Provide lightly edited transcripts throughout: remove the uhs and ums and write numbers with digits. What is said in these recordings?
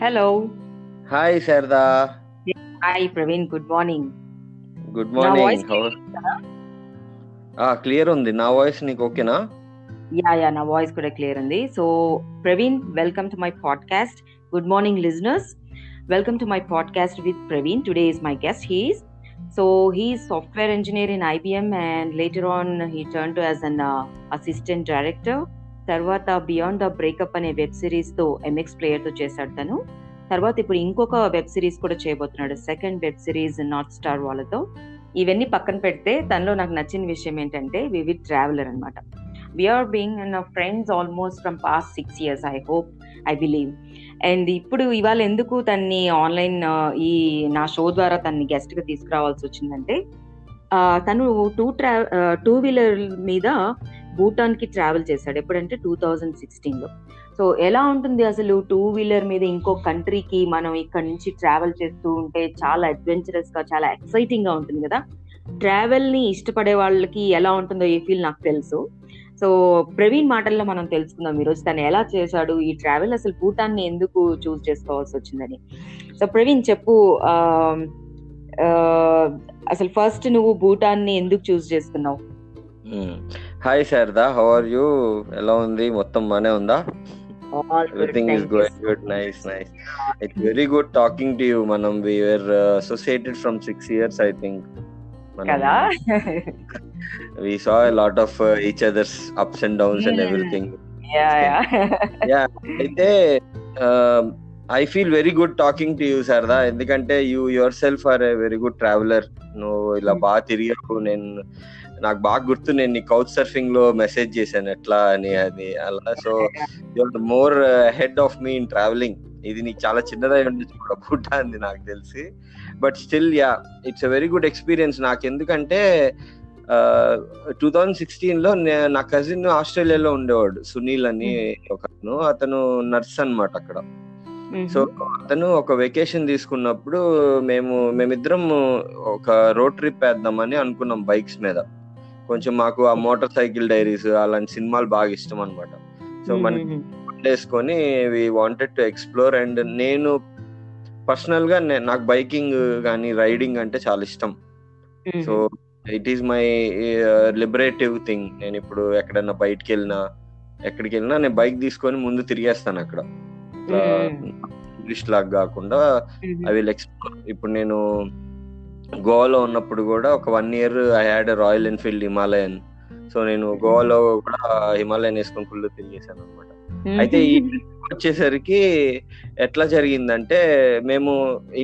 Hello. Hi, Sarada. Hi, Praveen. Good morning. Good morning. Voice clear undi. Na voice nik okena? Yeah, na voice kuda clear undi. So, Praveen, welcome to my podcast. Good morning, listeners. Welcome to my podcast with Praveen. Today is my guest. He is software engineer in IBM, and later on he turned to as an assistant director. తర్వాత beyond the breakup అనే web సిరీస్తో MX ప్లేయర్తో చేశాడు తను. తర్వాత ఇప్పుడు ఇంకొక web series కూడా చేయబోతున్నాడు, second web series North Star వాళ్ళతో. ఇవన్నీ పక్కన పెడితే తనలో నాకు నచ్చిన విషయం ఏంటంటే వివిడ్ ట్రావెలర్ అనమాట. We are being and friends almost from past 6 years, I hope, I believe. And ఇప్పుడు ఇవాళ ఎందుకు తన్ని ఆన్లైన్ ఈ నా షో ద్వారా తన్ని గెస్ట్గా తీసుకురావాల్సి వచ్చిందంటే తను టూ వీలర్ మీద భూటాన్కి ట్రావెల్ చేశాడు. ఎప్పుడంటే 2016లో. సో ఎలా ఉంటుంది అసలు టూ వీలర్ మీద ఇంకో కంట్రీకి మనం ఇక్కడ నుంచి ట్రావెల్ చేస్తూ ఉంటే చాలా అడ్వెంచరస్గా చాలా ఎక్సైటింగ్గా ఉంటుంది కదా. ట్రావెల్ని ఇష్టపడే వాళ్ళకి ఎలా ఉంటుందో ఈ ఫీల్ నాకు తెలుసు. సో ప్రవీణ్ మాటల్లో మనం తెలుసుకుందాం ఈరోజు తను ఎలా చేశాడు ఈ ట్రావెల్, అసలు భూటాన్ని ఎందుకు చూస్ చేసుకోవాల్సి వచ్చిందని. సో ప్రవీణ్ చెప్పు, అసలు ఫస్ట్ నువ్వు భూటాన్ని ఎందుకు చూస్ చేసుకున్నావు? Hi Sharada, how are you? ఎలా ఉంది? మొత్తం బానే ఉందా? Everything is going good. Nice nice. It's very good talking to you. మనం we were associated from 6 years, I think కదా. We saw a lot of each others ups and downs and everything. Yeah yeah. అయితే I feel very good talking to you Sharada, ఎందుకంటే you yourself are a very good traveller. నువ్వు ఇలా బాగా తిరిగావు. నాకు బాగా గుర్తు, నేను నీ కౌచ్ సర్ఫింగ్ లో మెసేజ్ చేశాను ఎట్లా అని, అది అలా. So you're more head of me in travelling. ఇది నీకు చాలా చిన్నదై ఉండొచ్చు కూడా భూటాన్ది నాకు తెలిసి, but still yeah it's a very good experience. నాకు ఎందుకంటే 2016లో నా కజిన్ ఆస్ట్రేలియాలో ఉండేవాడు, సునీల్ అని ఒకను. అతను నర్స్ అనమాట అక్కడ. సో అతను ఒక వెకేషన్ తీసుకున్నప్పుడు మేమిద్దరం ఒక రోడ్ ట్రిప్ వేద్దామని అనుకున్నాం బైక్స్ మీద. కొంచెం మాకు ఆ మోటార్ సైకిల్ డైరీస్ అలాంటి సినిమాలు బాగా ఇష్టం అనమాట. సో మనం వేసుకొని we wanted to explore. And నేను పర్సనల్ గా నాకు బైకింగ్ కానీ రైడింగ్ అంటే చాలా ఇష్టం. So it is my liberative thing. నేను ఇప్పుడు ఎక్కడన్నా ఎక్కడికి వెళ్ళినా నేను బైక్ తీసుకొని ముందు తిరిగేస్తాను అక్కడ, ఇంగ్లీష్ లాగా కాకుండా. I will explore. ఇప్పుడు నేను గోవాలో ఉన్నప్పుడు కూడా ఒక 1 year I had Royal Enfield Himalayan. So నేను గోవాలో కూడా హిమాలయన్ వేసుకొని ఫుల్ తిరిగేసాను అనమాట. అయితే ఈ వచ్చేసరికి ఎట్లా జరిగిందంటే మేము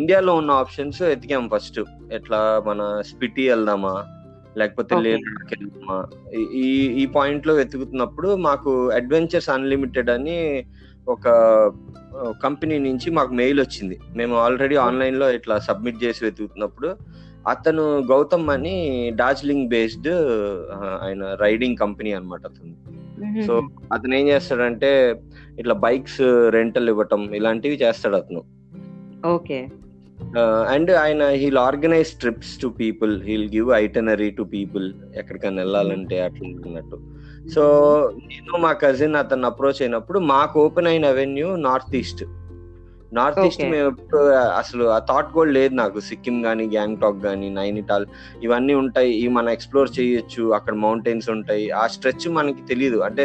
ఇండియాలో ఉన్న ఆప్షన్స్ ఎతికాము ఫస్ట్. ఎట్లా మన స్పిటి వెళ్దామా లేకపోతే లేహ్కి వెళ్దామా, ఈ ఈ పాయింట్ లో వెతుకుతున్నప్పుడు మాకు అడ్వెంచర్స్ అన్లిమిటెడ్ అని ఒక కంపెనీ నుంచి మాకు మెయిల్ వచ్చింది. మేము ఆల్రెడీ ఆన్లైన్ లో ఇట్లా సబ్మిట్ చేసి వెతుకుతున్నప్పుడు అతను గౌతమ్ అని డార్జిలింగ్ బేస్డ్ ఆయన రైడింగ్ కంపెనీ అనమాట అతను. సో అతను ఏం చేస్తాడంటే ఇట్లా బైక్స్ రెంటల్ ఇవ్వటం ఇలాంటివి చేస్తాడు అతను. ఓకే. అండ్ ఆయన he'll organise trips to people, he'll give itinerary to people ఎక్కడికైనా వెళ్ళాలంటే అట్లా అన్నట్టు. సో నేను మా కజిన్ అతను అప్రోచ్ అయినప్పుడు మాకు ఓపెన్ అయిన అవెన్యూ నార్త్ ఈస్ట్. మేము ఎప్పుడు అసలు ఆ థాట్ కూడా లేదు నాకు. సిక్కిం కానీ గ్యాంగ్టాక్ కానీ నైనిటాల్ ఇవన్నీ ఉంటాయి, ఇవి మనం ఎక్స్ప్లోర్ చేయొచ్చు, అక్కడ మౌంటైన్స్ ఉంటాయి. ఆ స్ట్రెచ్ మనకి తెలీదు. అంటే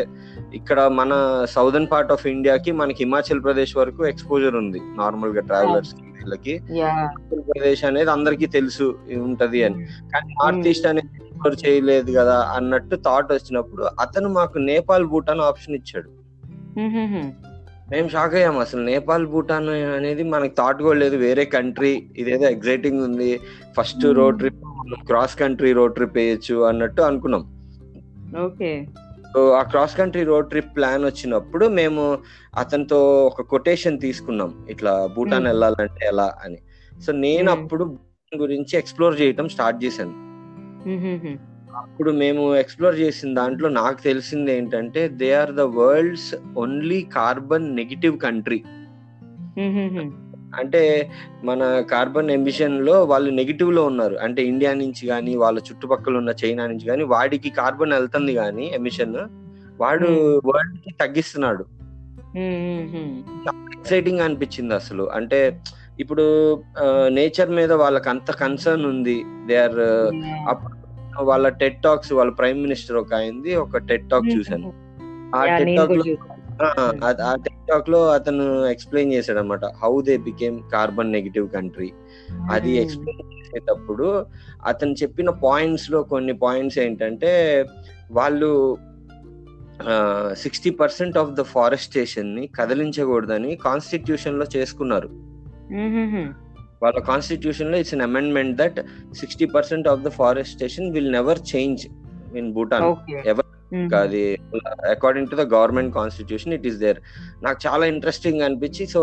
ఇక్కడ మన సౌదర్న్ పార్ట్ ఆఫ్ ఇండియాకి మనకి హిమాచల్ ప్రదేశ్ వరకు ఎక్స్పోజర్ ఉంది నార్మల్ గా ట్రావెలర్స్ కి. వీళ్ళకి హిమాచల్ ప్రదేశ్ అనేది అందరికీ తెలుసు ఉంటది అని, కానీ నార్త్ ఈస్ట్ అనేది ఎక్స్ప్లోర్ చేయలేదు కదా అన్నట్టు థాట్ వచ్చినప్పుడు అతను మాకు నేపాల్ భూటాన్ ఆప్షన్ ఇచ్చాడు. మేము షాక్ అయ్యాము. అసలు నేపాల్ భూటాన్ అనేది మనకి థాట్ కూడా లేదు, వేరే కంట్రీ. ఇదేదో ఎగ్జైటింగ్ ఉంది, first road trip cross country road trip వేయచ్చు అన్నట్టు అనుకున్నాం. ఓకే. సో ఆ cross country road trip plan వచ్చినప్పుడు మేము అతనితో ఒక కొటేషన్ తీసుకున్నాం ఇట్లా భూటాన్ వెళ్ళాలంటే ఎలా అని. సో నేను అప్పుడు భూటాన్ గురించి ఎక్స్ప్లోర్ చేయటం స్టార్ట్ చేశాను. అప్పుడు మేము ఎక్స్ప్లోర్ చేసిన దాంట్లో నాకు తెలిసింది ఏంటంటే they are the world's only carbon negative country. అంటే మన కార్బన్ ఎమిషన్ లో వాళ్ళు నెగిటివ్ లో ఉన్నారు. అంటే ఇండియా నుంచి కానీ వాళ్ళ చుట్టుపక్కల ఉన్న చైనా నుంచి కానీ వాడికి కార్బన్ వెళ్తుంది కానీ ఎమిషన్ వాడు వరల్డ్ కి తగ్గిస్తున్నాడు. ఎక్సైటింగ్ అనిపించింది అసలు. అంటే ఇప్పుడు నేచర్ మీద వాళ్ళకి అంత కన్సర్న్ ఉంది. దే ఆర్ వాళ్ళ టెడ్ టాక్స్, వాళ్ళ ప్రైమ్ మినిస్టర్ ఒక ఆయనది ఒక టెడ్ టాక్ చూశాను. ఆ టెడ్ టాక్ లో అతను ఎక్స్ప్లెయిన్ చేశాడు అనమాట, how they became carbon negative country. అది ఎక్స్ప్లెయిన్ చేసేటప్పుడు అతను చెప్పిన పాయింట్స్ లో కొన్ని పాయింట్స్ ఏంటంటే, వాళ్ళు 60% ఆఫ్ ద ఫారెస్టేషన్ ని కదిలించకూడదని కాన్స్టిట్యూషన్ లో చేసుకున్నారు. వాళ్ళ కాన్స్టిట్యూషన్ లో it's an amendment that 60% of the forestation will never change in Bhutan ever. అది according to the government constitution it is there. నాకు చాలా ఇంట్రెస్టింగ్ అనిపించి, సో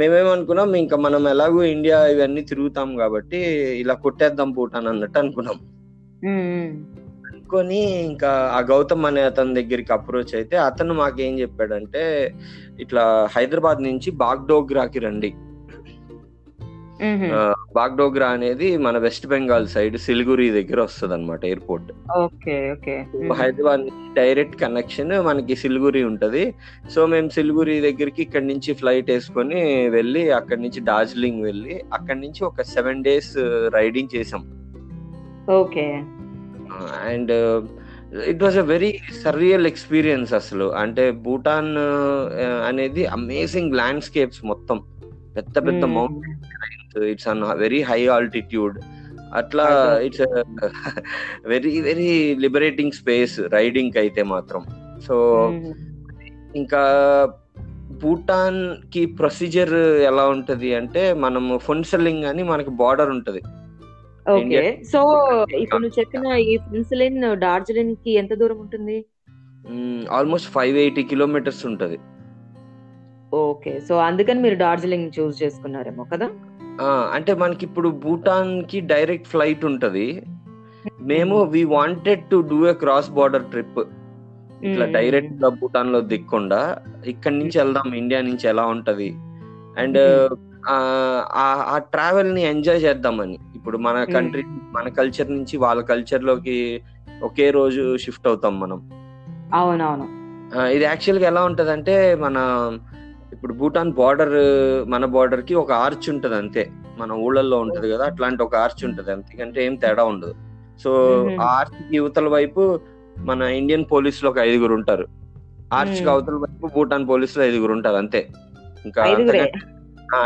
మేమేమనుకున్నాం, ఇంకా మనం ఎలాగూ ఇండియా ఇవన్నీ తిరుగుతాం కాబట్టి ఇలా కొట్టేద్దాం భూటాన్ అన్నట్టు అనుకున్నాం. కొని ఇంకా ఆ గౌతమ్ అనే అతని దగ్గరికి అప్రోచ్ అయితే, అతను మాకేం చెప్పాడంటే, ఇట్లా హైదరాబాద్ నుంచి బాగ్డోగ్రాకి రండి. బాగ్డోగ్రా అనేది మన వెస్ట్ బెంగాల్ సైడ్ సిలిగురి దగ్గర వస్తుంది అనమాట ఎయిర్పోర్ట్. హైదరాబాద్ నుంచి డైరెక్ట్ కనెక్షన్ మనకి సిలిగురి ఉంటది. సో మేము సిలిగురి దగ్గరికి ఇక్కడి నుంచి ఫ్లైట్ వేసుకొని వెళ్ళి, అక్కడి నుంచి డార్జిలింగ్ వెళ్ళి, అక్కడి నుంచి ఒక 7 days రైడింగ్ చేసాం. And it was a very surreal experience అసలు. అంటే భూటాన్ అనేది అమేజింగ్ ల్యాండ్స్కేప్స్, మొత్తం పెద్ద పెద్ద mountains, it's an very high altitude. అట్లా it's very very liberating space riding అయితే మాత్రం. సో ఇంకా భూటాన్ కి ప్రొసీజర్ ఎలా ఉంటది అంటే, మనము ఫున్సెల్లింగ్ అని మనకి బార్డర్ ఉంటది. ఓకే, సో ఇప్పుడు నువ్వు చెప్పిన ఈ ఫున్సెలిన్ డార్జిలింగ్ కి ఎంత దూరం ఉంటుంది? ఆల్మోస్ట్ 580 kilometers ఉంటది. ఓకే, సో అందుకని మీరు డార్జిలింగ్ చూస్ చేసుకున్నారేమో కదా. అంటే మనకి ఇప్పుడు భూటాన్ కి డైరెక్ట్ ఫ్లైట్ ఉంటది. మేము we wanted to do a cross border trip, ఇట్లా డైరెక్ట్ గా భూటాన్ లో దిక్కుండా ఇక్కడి నుంచి వెళ్దాం, ఇండియా నుంచి ఎలా ఉంటది అండ్ ఆ ట్రావెల్ ని ఎంజాయ్ చేద్దామని. ఇప్పుడు మన కంట్రీ, మన కల్చర్ నుంచి వాళ్ళ కల్చర్ లోకి ఒకే రోజు షిఫ్ట్ అవుతాం మనం. అవునవును. ఇది యాక్చువల్ గా ఎలా ఉంటది అంటే, మన ఇప్పుడు భూటాన్ బార్డర్, మన బార్డర్ కి ఒక ఆర్చ్ ఉంటది అంతే. మన ఊళ్ళల్లో ఉంటది కదా, అట్లాంటి ఒక ఆర్చ్ ఉంటది, అంతేకంటే ఏం తేడా ఉండదు. సో ఆ ఆర్చ్ కి యువతల వైపు మన ఇండియన్ పోలీసులు ఒక 5 ఉంటారు, ఆర్చ్ కి అవతల వైపు భూటాన్ పోలీసులు 5 ఉంటారు అంతే. ఇంకా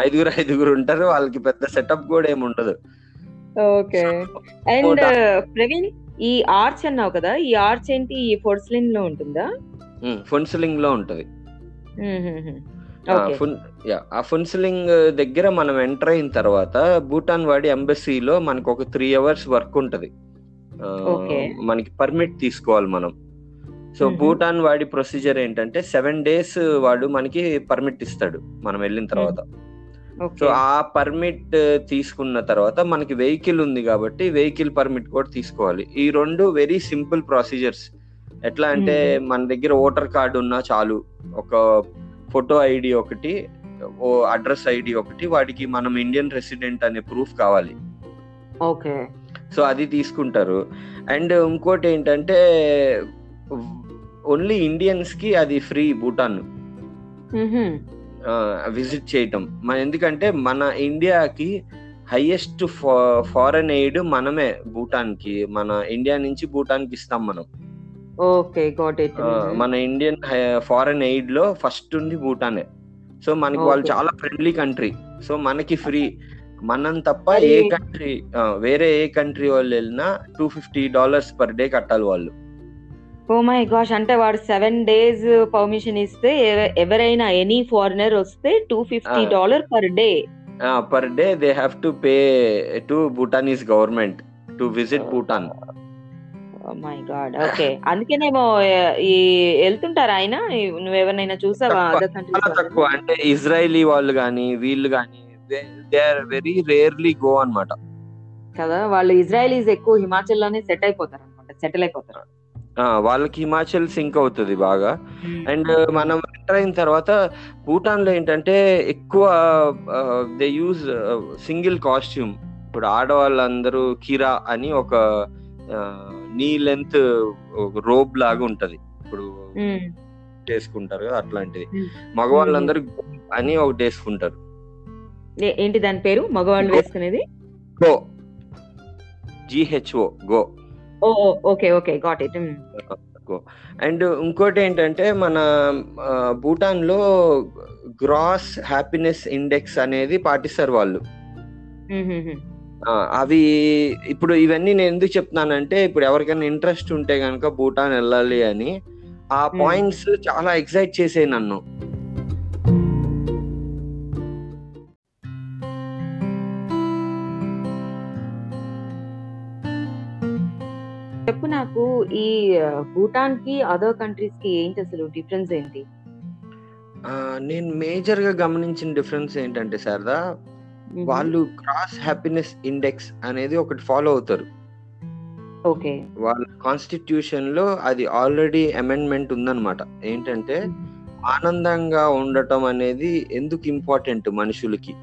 5 ఉంటారు, వాళ్ళకి పెద్ద సెటప్ కూడా ఏమి ఉండదు. ఓకే, అండ్ ప్రవీణ్, ఈ ఆర్చ్ అన్నావు కదా, ఈ ఆర్చ్ ఏంటి, ఫున్సెలింగ్ లో ఉంటుందా? ఫున్సెలింగ్ లో ఉంటది. ఆ ఫున్సెలింగ్ దగ్గర మనం ఎంటర్ అయిన తర్వాత భూటాన్ వాడి ఎంబసీలో మనకు ఒక 3 hours వర్క్ ఉంటది, మనకి పర్మిట్ తీసుకోవాలి మనం. సో భూటాన్ వాడి ప్రొసీజర్ ఏంటంటే 7 days వాడు మనకి పర్మిట్ ఇస్తాడు మనం వెళ్ళిన తర్వాత. సో ఆ పర్మిట్ తీసుకున్న తర్వాత మనకి వెహికల్ ఉంది కాబట్టి వెహికల్ పర్మిట్ కూడా తీసుకోవాలి. ఈ 2 వెరీ సింపుల్ ప్రొసీజర్స్. ఎట్లా అంటే, మన దగ్గర ఓటర్ కార్డు ఉన్నా చాలు, ఒక ఫోటో ఐడి ఒకటి, అడ్రస్ ఐడి ఒకటి, వాడికి మనం ఇండియన్ రెసిడెంట్ అనే ప్రూఫ్ కావాలి. ఓకే, సో అది తీసుకుంటారు. అండ్ ఇంకోటి ఏంటంటే, ఓన్లీ ఇండియన్స్ కి అది ఫ్రీ భూటాన్ విజిట్ చేయటం. ఎందుకంటే మన ఇండియాకి హైయెస్ట్ ఫారెన్ ఎయిడ్ మనమే భూటాన్ కి, మన ఇండియా నుంచి భూటాన్ కి ఇస్తాం మనం. Okay, got it. మన ఇండియన్ ఫారెన్ ఎయిడ్ లో ఫస్ట్ ఉంది భూటానే. సో మనకి వాళ్ళు చాలా ఫ్రెండ్లీ కంట్రీ. సో మనకి ఫ్రీ, మనం తప్ప ఏ కంట్రీ, వేరే ఏ కంట్రీ వాళ్ళు వెళ్ళినా $250 per day కట్టాలి వాళ్ళు. ఓ మై గాష్, అంటే వాడు 7 days పర్మిషన్ ఇస్తే ఎవరైనా ఎనీ ఫారినర్ వస్తే $250 per day. Per day they have to pay to Bhutanese government to visit Bhutan. Oh my god, okay. అందుకేనేమో ఈ వెళ్తుంటారు ఆయన. నువ్వు ఎవరినైనా చూసావా అదర్ కంట్రీస్? అంటే ఇజ్రాయలీ వాళ్ళు గానీ వీళ్ళు గానీ they are very rarely go అన్నమాట కదా. వాళ్ళు ఇజ్రాయలీస్ ఎక్కువ హిమాచల్ లోనే సెట్ అయిపోతారు అన్నమాట, సెటిల్ అయిపోతారు. వాళ్ళకి హిమాచల్ సింక్ అవుతుంది బాగా. అండ్ మనం ఎంటర్ అయిన తర్వాత భూటాన్ లో ఏంటంటే ఎక్కువ దే యూజ్ సింగిల్ కాస్ట్యూమ్. ఇప్పుడు ఆడవాళ్ళందరూ కిరా అని ఒక నీ లెంత్ రోబ్ లాగా ఉంటది. ఇప్పుడు చేసుకుంటారు కదా, అట్లాంటిది మగవాళ్ళందరూ అని ఒకటి వేసుకుంటారు. ఏంటి దాని పేరు? మగవాళ్ళు వేసుకునేది gho, GHO, gho. Okay okay, got it. And ఇంకోటి ఏంటంటే మన భూటాన్ లో గ్రాస్ హ్యాపీనెస్ ఇండెక్స్ అనేది పాటిస్తారు వాళ్ళు. అవి ఇప్పుడు ఇవన్నీ నేను ఎందుకు చెప్తున్నానంటే, ఇప్పుడు ఎవరికైనా ఇంట్రెస్ట్ ఉంటే కనుక భూటాన్ వెళ్ళాలి అని, ఆ పాయింట్స్ చాలా ఎక్సైట్ చేసాయి నన్ను. చెప్పు నాకు, ఈ భూటాన్ కి అదర్ కంట్రీస్ కి ఏంటి అసలు డిఫరెన్స్ ఏంటి? నేను మేజర్ గా గమనించిన డిఫరెన్స్ ఏంటంటే శారదా, వాళ్ళు గ్రాస్ హ్యాపీనెస్ ఇండెక్స్ అనేది ఒకటి ఫాలో అవుతారు. ఓకే, వాళ్ళ కాన్స్టిట్యూషన్ లో అది ఆల్రెడీ అమెండ్మెంట్ ఉందన్నమాట. ఏంటంటే ఆనందంగా ఉండటం అనేది ఎందుకు ఇంపార్టెంట్ మనుషులకి,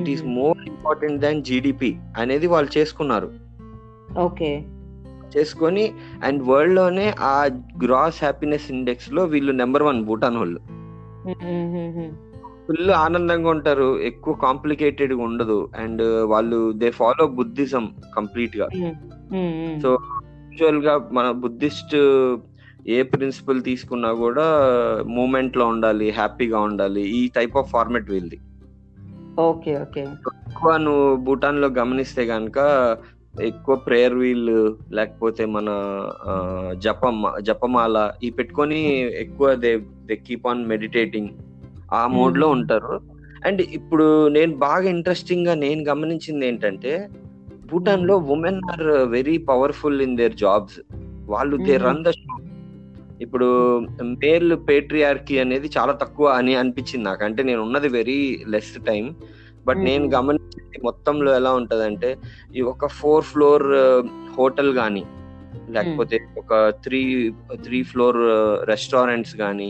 it is more important than GDP అనేది వాళ్ళు చేసుకున్నారు. ఓకే, చేసుకొని అండ్ వరల్డ్ లోనే ఆ గ్రాస్ హ్యాపీనెస్ ఇండెక్స్ లో వీళ్ళు నెంబర్ 1 భూటాన్ వాళ్ళు. ఫుల్ ఆనందంగా ఉంటారు, ఎక్కువ కాంప్లికేటెడ్ గా ఉండదు. అండ్ వాళ్ళు దే ఫాలో బుద్ధిజం కంప్లీట్ గా. సో యూజువల్ గా మన బుద్ధిస్ట్ ఏ ప్రిన్సిపల్ తీసుకున్నా కూడా మూమెంట్ లో ఉండాలి, హ్యాపీగా ఉండాలి, ఈ టైప్ ఆఫ్ ఫార్మాట్ వీళ్ళది. ఓకే ఓకే, ఎక్కువ నువ్వు భూటాన్ లో గమనిస్తే గనక ఎక్కువ ప్రేయర్ వీల్, లేకపోతే మన జపమాల ఈ పెట్టుకొని ఎక్కువ దే కీప్ ఆన్ మెడిటేటింగ్, ఆ మోడ్ లో ఉంటారు. అండ్ ఇప్పుడు నేను బాగా ఇంట్రెస్టింగ్ గా నేను గమనించింది ఏంటంటే, భూటాన్ లో women are very powerful in their jobs. వాళ్ళు దే రన్ ద షో. ఇప్పుడు మేల్ పేట్రియార్కీ అనేది చాలా తక్కువ అని అనిపించింది నాకు. అంటే నేను ఉన్నది వెరీ లెస్ టైం, బట్ నేను గమనించింది మొత్తంలో ఎలా ఉంటదంటే, ఈ ఒక 4 ఫ్లోర్ హోటల్ గానీ, లేకపోతే ఒక 3 ఫ్లోర్ రెస్టారెంట్స్ గానీ,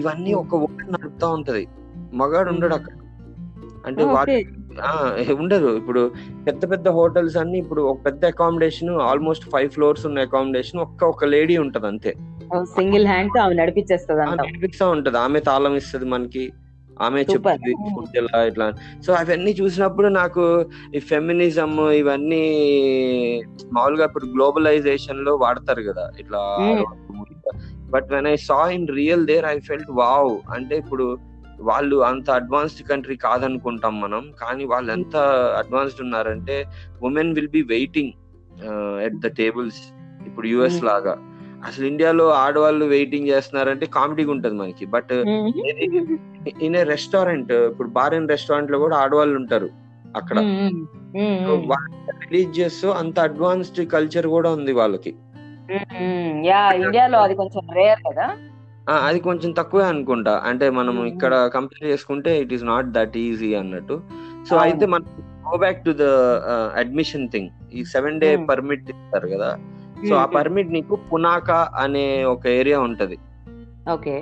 ఇవన్నీ ఒక ఓపెన్ నడుపుతా ఉంటది. మగాడు ఉండడు అక్కడ, అంటే వాడు ఉండదు. ఇప్పుడు పెద్ద పెద్ద హోటల్స్ అన్ని, ఇప్పుడు ఒక పెద్ద అకామిడేషన్ ఆల్మోస్ట్ 5 ఫ్లోర్స్ ఉన్న అకామిడేషన్ ఒక లేడీ ఉంటది అంతే. సింగిల్ హ్యాండ్ తో ఆమె నడిపిస్తా ఉంటది, ఆమె తాళం ఇస్తుంది మనకి, ఆమె చెప్తుంది ఫుడ్ ఎలా ఇట్లా. సో అవన్నీ చూసినప్పుడు నాకు ఈ ఫెమినిజం ఇవన్నీ మామూలుగా ఇప్పుడు గ్లోబలైజేషన్ లో వాడతారు కదా ఇట్లా, but when I saw in real there I felt wow. అంటే ఇప్పుడు వాళ్ళు అంత అడ్వాన్స్డ్ కంట్రీ కాదనుకుంటాం మనం, కానీ వాళ్ళు ఎంత అడ్వాన్స్డ్ ఉన్నారంటే, women will be waiting at the tables. ఇప్పుడు US లాగా అసలు ఇండియాలో ఆడవాళ్ళు వెయిటింగ్ చేస్తున్నారంటే కామెడీగా ఉంటది మనకి, బట్ ఇన్ ఏ రెస్టారెంట్, ఇప్పుడు బారెన్ రెస్టారెంట్ లో కూడా ఆడవాళ్ళు ఉంటారు అక్కడ. రిలీజియస్ అంత అడ్వాన్స్డ్ కల్చర్ కూడా ఉంది వాళ్ళకి. ఇండియాలో అది కొంచెం రేర్ కదా, అది కొంచెం తక్కువే అనుకుంటా. అంటే మనం ఇక్కడ కంపేర్ చేసుకుంటే it is not that easy అన్నట్టు. సో అయితే మనం go back to the admission thing. ఈ 7-day పర్మిట్ ఇస్తారు కదా, సో ఆ పర్మిట్ నీకు పునాకా అనే ఒక ఏరియా ఉంటది. ఓకే,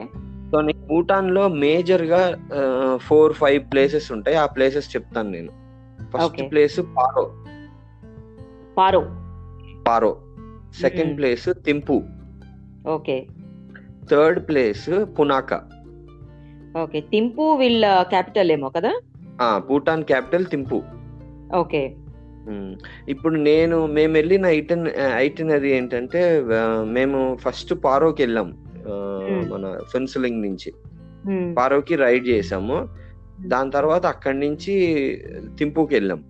సో నీకు భూటాన్ లో మేజర్ గా 4-5 ప్లేసెస్ ఉంటాయి. ఆ ప్లేసెస్ చెప్తాను నేను. First place Paro, second place Thimphu, okay, third place Punakha. Okay, Thimphu వీళ్ళ క్యాపిటల్ ఏమో కదా, భూటాన్ క్యాపిటల్ థింపు. ఓకే, ఇప్పుడు మేము వెళ్ళిన ఐటినరీ ఏంటంటే, మేము ఫస్ట్ పారోకి వెళ్ళాం. మన ఫున్సెలింగ్ నుంచి పారోకి రైడ్ చేసాము. దాని తర్వాత అక్కడి నుంచి థింపుకి వెళ్ళాం.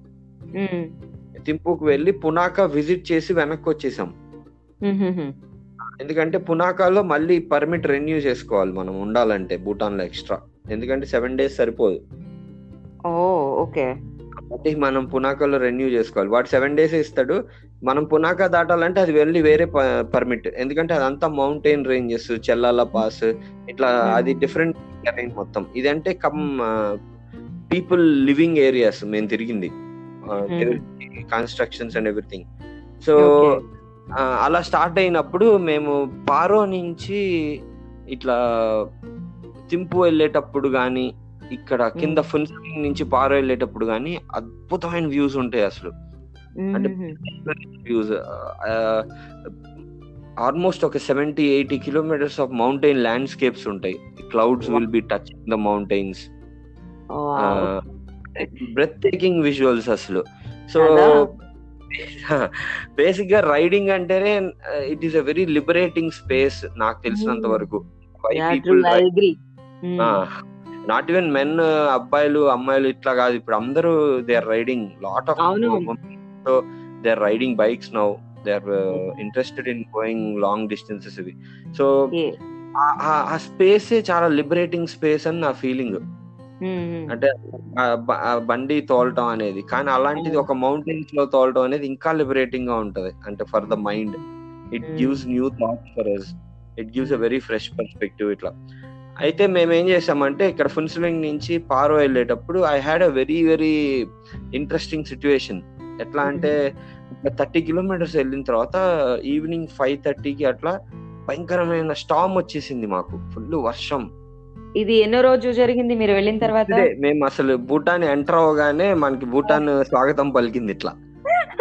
థింపుకి వెళ్ళి పునాకా విజిట్ చేసి వెనక్కి వచ్చేసాం. ఎందుకంటే పునాకాలో మళ్ళీ పర్మిట్ రెన్యూ చేసుకోవాలి మనం ఉండాలంటే భూటాన్ లో ఎక్స్ట్రా, ఎందుకంటే 7 days సరిపోదు. ఓకే, అంటే మనం పునాకాలో రెన్యూ చేసుకోవాలి. వాడు 7 days ఇస్తాడు. మనం పునాకా దాటాలంటే అది వెళ్ళి వేరే పర్మిట్, ఎందుకంటే అదంతా మౌంటైన్ రేంజెస్, చెల్లాల పాస్ ఇట్లా, అది డిఫరెంట్ టెరైన్ మొత్తం. ఇదంటే పీపుల్ లివింగ్ ఏరియాస్ మేము తిరిగింది, కన్స్ట్రక్షన్స్ అండ్ ఎవ్రీథింగ్. సో అలా స్టార్ట్ అయినప్పుడు మేము పారో నుంచి ఇట్లా థింపు వెళ్ళేటప్పుడు కానీ, ఇక్కడ కింద ఫున్సెలింగ్ నుంచి పారో వెళ్ళేటప్పుడు కానీ అద్భుతమైన వ్యూస్ ఉంటాయి అసలు. అంటే వ్యూస్ ఆల్మోస్ట్ ఒక 70-80 కిలోమీటర్స్ ఆఫ్ మౌంటైన్ ల్యాండ్స్కేప్స్ ఉంటాయి. Clouds will be touching the mountains, breathtaking visuals అసలు. సో బేసిక్ గా రైడింగ్ అంటేనే it is a very liberating space నాకు తెలిసినంత వరకు. నాట్ ఈవెన్ మెన్, అబ్బాయిలు అమ్మాయిలు ఇట్లా కాదు, ఇప్పుడు అందరూ they are riding, lot of so they are riding bikes now, they are interested in going long distances ఇవి. సో ఆ స్పేసే చాలా లిబరేటింగ్ స్పేస్ అని నా ఫీలింగ్, అంటే బండి తోలటం అనేది. కానీ అలాంటిది ఒక మౌంటైన్స్ లో తోలటం అనేది ఇంకా లిబరేటింగ్ గా ఉంటది, అంటే for the mind. It gives new thoughts for us, it gives a very fresh perspective ఇట్లా. అయితే మేమేం చేసామంటే ఇక్కడ ఫున్సలింగ్ నుంచి పారో వెళ్ళేటప్పుడు I had a very very interesting situation. ఎట్లా అంటే 30 కిలోమీటర్స్ వెళ్ళిన తర్వాత ఈవినింగ్ 5:30కి అట్లా భయంకరమైన స్టార్మ్ వచ్చేసింది మాకు, ఫుల్ వర్షం. ఇది ఎన్నో రోజు జరిగింది మీరు వెళ్ళిన తర్వాత? మేము అసలు భూటాన్ ఎంటర్ అవగానే మనకి భూటాన్ స్వాగతం పలికింది. ఇట్లా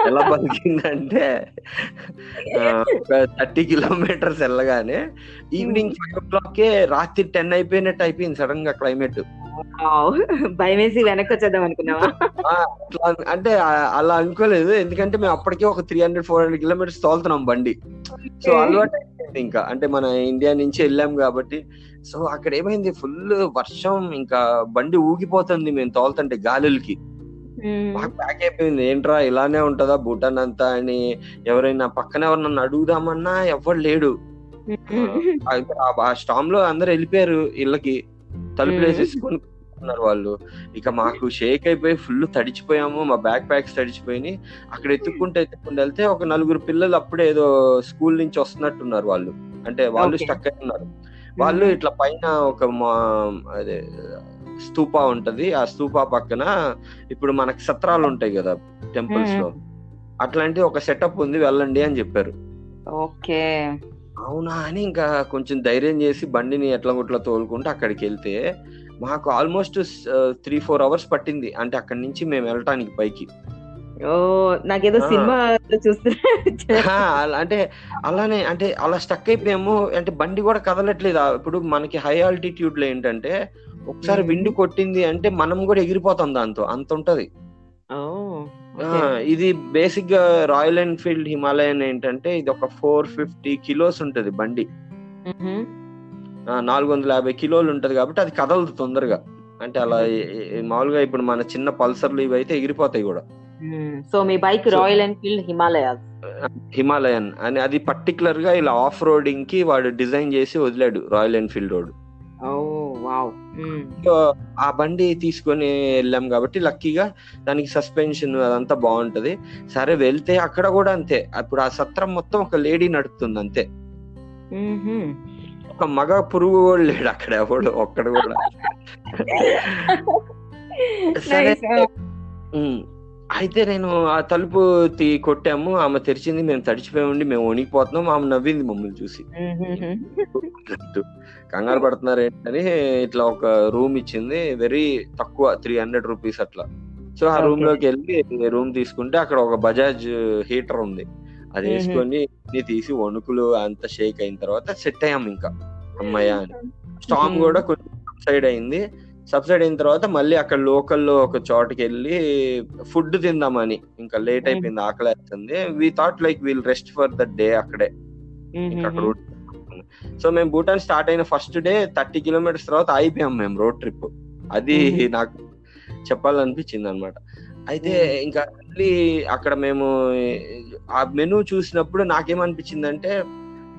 ఎలా పలికిందంటే 30 కిలోమీటర్స్ వెళ్ళగానే ఈవినింగ్ 5 o'clock, రాత్రి 10 అయిపోయినట్టు అయిపోయింది సడన్ గా క్లైమేట్. భయమేసి వెనక్కి వచ్చేద్దాం అనుకున్నావా? అంటే అలా అనుకోలేదు, ఎందుకంటే మేము అప్పటికే ఒక 300-400 కిలోమీటర్స్ తోలుతున్నాం బండి. సో అలవాటు అయిపోయింది ఇంకా, అంటే మన ఇండియా నుంచి వెళ్ళాం కాబట్టి. సో అక్కడ ఏమైంది, ఫుల్ వర్షం, ఇంకా బండి ఊగిపోతుంది మేము తోలుతుంటే గాలులకి. మాకు ప్యాక్ అయిపోయింది, ఏంట్రా ఇలానే ఉంటదా భూటాన్ అంతా అని ఎవరైనా పక్కన ఎవరినన్నా అడుగుదామన్నా ఎవరు లేడు. ఆ స్టామ్ లో అందరు వెళ్ళిపోయారు ఇళ్ళకి, తలుపులేసేసుకుని ఉన్నారు వాళ్ళు. ఇక మాకు షేక్ అయిపోయి ఫుల్ తడిచిపోయాము, మా బ్యాక్ ప్యాక్స్ తడిచిపోయి. అక్కడ ఎత్తుక్కుంటూ వెళ్తే ఒక 4 పిల్లలు అప్పుడే ఏదో స్కూల్ నుంచి వస్తున్నట్టున్నారు వాళ్ళు, అంటే వాళ్ళు స్టక్ అయి ఉన్నారు. వాళ్ళు ఇట్లా పైన ఒక అదే స్తూపా ఉంటది, ఆ స్తూపా పక్కన ఇప్పుడు మనకు సత్రాలు ఉంటాయి కదా టెంపుల్స్ లో, అట్లాంటి ఒక సెటప్ ఉంది వెళ్ళండి అని చెప్పారు. ఓకే అవునా అని ఇంకా కొంచెం ధైర్యం చేసి బండిని ఎట్లా గుట్లా తోలుకుంటూ అక్కడికి వెళ్తే మాకు ఆల్మోస్ట్ 3-4 hours పట్టింది, అంటే అక్కడి నుంచి మేము వెళ్ళటానికి పైకి. నాకేదో సినిమా చూస్తున్నా అంటే అలానే, అంటే అలా స్టక్ అయిపోయాము, అంటే బండి కూడా కదలట్లేదు. ఇప్పుడు మనకి హై ఆల్టిట్యూడ్ లో ఏంటంటే ఒకసారి విండు కొట్టింది అంటే మనం కూడా ఎగిరిపోతాం దాంతో, అంత ఉంటది. ఇది బేసిక్ గా రాయల్ ఎన్ఫీల్డ్ హిమాలయన్ ఏంటంటే ఇది ఒక 450 kilos ఉంటది బండి, 450 kilos ఉంటది కాబట్టి అది కదలదు తొందరగా. అంటే అలా మామూలుగా ఇప్పుడు మన చిన్న పల్సర్లు ఇవి అయితే ఎగిరిపోతాయి కూడా. సో మీ బైక్ రాయల్ ఎన్ఫీల్డ్ హిమాలయన్ అని, అది పర్టికులర్ గా ఇలా ఆఫ్ రోడింగ్ కి వాడు డిజైన్ చేసి వదిలాడు రాయల్ ఎన్ఫీల్డ్ రోడ్. సో ఆ బండి తీసుకొని వెళ్ళాం కాబట్టి లక్కీగా దానికి సస్పెన్షన్ అదంతా బాగుంటది. సరే వెళ్తే అక్కడ కూడా అంతే, అప్పుడు ఆ సత్రం మొత్తం ఒక లేడీ నడుపుతుంది అంతే, ఒక మగ పురుగు కూడా లేడు అక్కడ ఎవడు ఒక్కడ కూడా. సరే అయితే నేను ఆ తలుపు కొట్టాము, ఆమె తెరిచింది, మేము తడిచిపోయి ఉండి మేము వణికిపోతున్నాం. ఆమె నవ్వింది మమ్మల్ని చూసి, కంగారు పడుతున్నారు ఏంటని ఇట్లా ఒక రూమ్ ఇచ్చింది, వెరీ తక్కువ 300 rupees అట్లా. సో ఆ రూమ్ లోకి వెళ్ళి రూమ్ తీసుకుంటే అక్కడ ఒక బజాజ్ హీటర్ ఉంది, అది వేసుకొని తీసి వణుకులు అంత షేక్ అయిన తర్వాత సెట్ అయ్యాం ఇంకా, అమ్మయ్య అని. స్టామ్ కూడా కొంచెం సైడ్ అయింది, సబ్సైడ్ అయిన తర్వాత మళ్ళీ అక్కడ లోకల్లో ఒక చోటకి వెళ్ళి ఫుడ్ తిందామని, ఇంకా లేట్ అయిపోయింది ఆకలి అవుతుంది. We thought like will rest for the day అక్కడే. సో మేము భూటాన్ స్టార్ట్ అయిన ఫస్ట్ డే 30 kilometers తర్వాత అయిపోయాం మేము రోడ్ ట్రిప్, అది నాకు చెప్పాలనిపించింది అనమాట. అయితే ఇంకా మళ్ళీ అక్కడ మేము ఆ మెనూ చూసినప్పుడు నాకేమనిపించిందంటే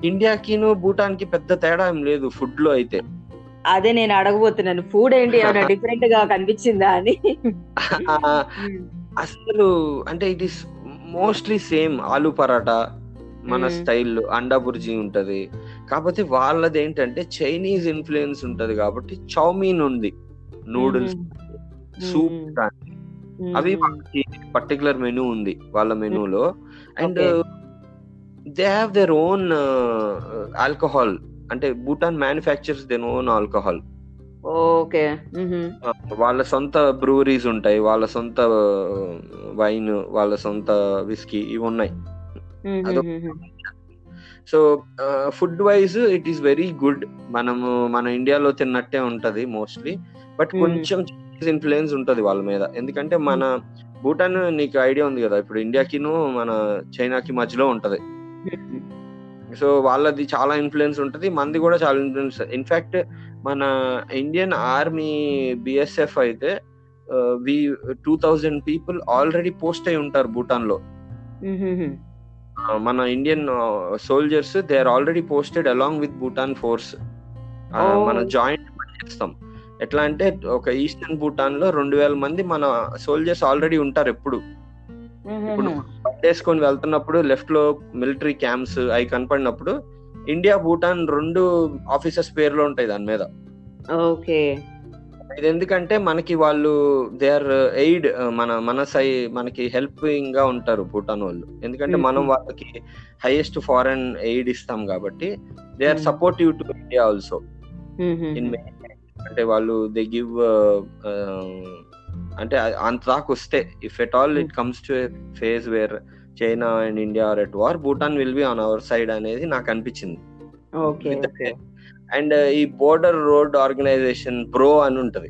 ఇండియాకిను భూటాన్ కి పెద్ద తేడా ఏం లేదు ఫుడ్ లో అయితే. అదే నేను అడగబోతున్నాను, ఫుడ్ ఏంటి ఏమైనా డిఫరెంట్ గా కనిపించిందా అని. అసలు అంటే it is mostly same, aloo paratha మన స్టైల్లో, అండా బుర్జీ ఉంటది. కాకపోతే వాళ్ళది ఏంటంటే చైనీస్ ఇన్ఫ్లుయెన్స్ ఉంటది కాబట్టి చౌమీన్ ఉంది, నూడిల్స్, సూప్ కానీ అవి పర్టికులర్ మెనూ ఉంది వాళ్ళ మెనూలో. And they have their own alcohol, అంటే Bhutan manufactures their own alcohol. Okay వాళ్ళ సొంత బ్రూవరీస్ ఉంటాయి, వాళ్ళ సొంత వైన్, వాళ్ళ సొంత విస్కీ ఇవి ఉన్నాయి. So food wise it is very good, మనము మన ఇండియాలో తిన్నట్టే ఉంటది మోస్ట్లీ, బట్ కొంచెం చైనీస్ ఇన్ఫ్లుయెన్స్ ఉంటది వాళ్ళ మీద. ఎందుకంటే మన భూటాన్ నీకు ఐడియా ఉంది కదా, ఇప్పుడు ఇండియాకిను మన చైనాకి మధ్యలో ఉంటది, సో వాళ్ళది చాలా ఇన్ఫ్లుయెన్స్ ఉంటది, మనది కూడా చాలా ఇన్ఫ్లుయెన్స్. ఇన్ఫాక్ట్ మన ఇండియన్ ఆర్మీ బిఎస్ఎఫ్ అయితే 2,000 పీపుల్ ఆల్రెడీ పోస్ట్ అయి ఉంటారు భూటాన్ లో. మన Indian soldiers they are already posted along with Bhutan force. మనం జాయింట్ చేస్తాం, ఎట్లా అంటే ఒక ఈస్టర్న్ భూటాన్ లో 2,000 మంది మన సోల్జర్స్ ఆల్రెడీ ఉంటారు. ఇప్పుడు పట్టేసుకొని వెళ్తున్నప్పుడు లెఫ్ట్ లో మిలిటరీ క్యాంప్స్ అవి కనపడినప్పుడు ఇండియా భూటాన్ రెండు ఆఫీసర్స్ పేర్లు ఉంటాయి దాని మీద. ఓకే, ఇది ఎందుకంటే మనకి వాళ్ళు దే ఆర్ ఎయిడ్, మన సై మనకి హెల్పింగ్ గా ఉంటారు భూటాన్ వాళ్ళు, ఎందుకంటే మనం వాళ్ళకి హైయెస్ట్ ఫారెన్ ఎయిడ్ ఇస్తాం కాబట్టి they are supportive to India also in main. అంటే వాళ్ళు దే గివ్, అంటే అంత దాకా వస్తే if at all it comes to phase where China and India are at war, Bhutan will be on our side అనేది నాకు అనిపించింది. అండ్ ఈ బోర్డర్ రోడ్ ఆర్గనైజేషన్ ప్రో అని ఉంటది,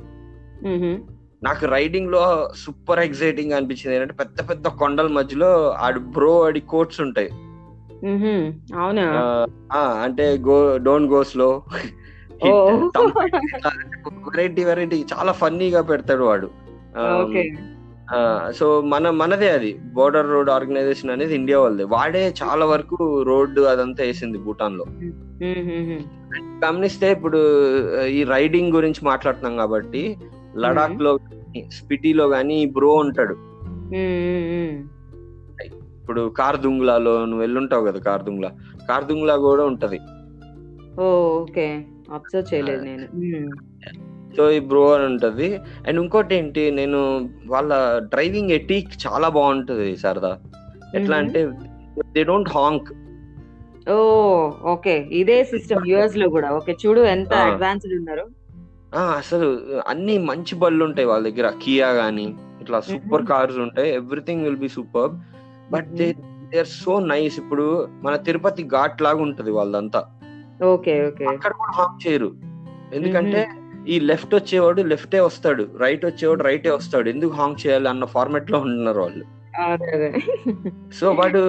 నాకు రైడింగ్ లో సూపర్ ఎక్సైటింగ్ అనిపించింది. ఏంటంటే పెద్ద పెద్ద కొండల మధ్యలో ఆడి బ్రో ఆడి కోట్స్ ఉంటాయి, అంటే go don't go slow, variety variety చాలా ఫన్నీగా పెడతాడు వాడు. సో మనదే అది బోర్డర్ రోడ్ ఆర్గనైజేషన్ అనేది ఇండియా వాళ్ళది, వాడే చాలా వరకు రోడ్డు అదంతా వేసింది భూటాన్ లో. గమనిస్తే ఇప్పుడు ఈ రైడింగ్ గురించి మాట్లాడుతున్నాం కాబట్టి లడాక్ లో స్పిటీలో గానీ బ్రో ఉంటాడు. ఇప్పుడు కార్దుంగ్ లాలో నువ్వు వెళ్ళుంటావు కదా, కార్దుంగ్ లా కూడా ఉంటది. సో ఈ బ్రో అని ఉంటది. అండ్ ఇంకోటి ఏంటి, నేను వాళ్ళ డ్రైవింగ్ ఎటిక్ చాలా బాగుంటది సరదా. ఎట్లా అంటే they don't honk. Oh okay, ఇదే సిస్టమ్ యూఎస్ లో కూడా. ఓకే చూడు ఎంత అడ్వాన్స్డ్ ఉన్నారు. అసలు అన్ని మంచి బళ్ళు ఉంటాయి వాళ్ళ దగ్గర, కియా గానీ ఇట్లా సూపర్ కార్స్ ఉంటాయి, everything will be super, but they are so nice. ఇప్పుడు మన తిరుపతి ఘాట్ లాగా ఉంటది వాళ్ళంతా, అక్కడ కూడా హాంక్ చేయరు. ఎందుకంటే ఈ లెఫ్ట్ వచ్చేవాడు లెఫ్టే వస్తాడు, రైట్ వచ్చేవాడు రైటే వస్తాడు, ఎందుకు హాంగ్ చేయాలి అన్న ఫార్మాట్ లో ఉంటున్నారు వాళ్ళు. సో వాడు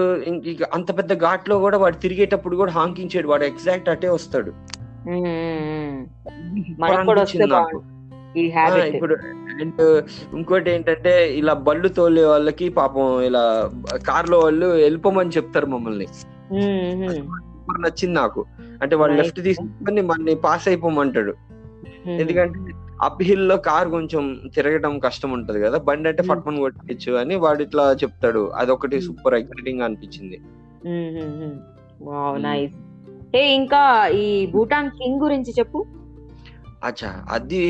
అంత పెద్ద ఘాట్ లో కూడా వాడు తిరిగేటప్పుడు కూడా హాంకింగ్ చేయడు, వాడు ఎగ్జాక్ట్ అటే వస్తాడు. ఇప్పుడు అండ్ ఇంకోటి ఏంటంటే ఇలా బళ్ళు తోలే వాళ్ళకి పాపం ఇలా కార్ లో వాళ్ళు వెళ్ళిపోమని చెప్తారు మమ్మల్ని, నచ్చింది నాకు. అంటే వాడు లెఫ్ట్ తీసుకుని మనని పాస్ అయిపోమంటాడు, ఎందుకంటే అప్ హిల్ లో కార్ కొంచెం తిరగడం కష్టం ఉంటది కదా, బండి అంటే ఫట్మన్ కొట్టచ్చు అని వాడు ఇట్లా చెప్తాడు. అదొకటి సూపర్ ఎక్సైటింగ్ అనిపించింది. Wow nice. ఏ ఇంకా ఈ భూటాన్ కింగ్ గురించి చెప్పు. అచ్చా, అది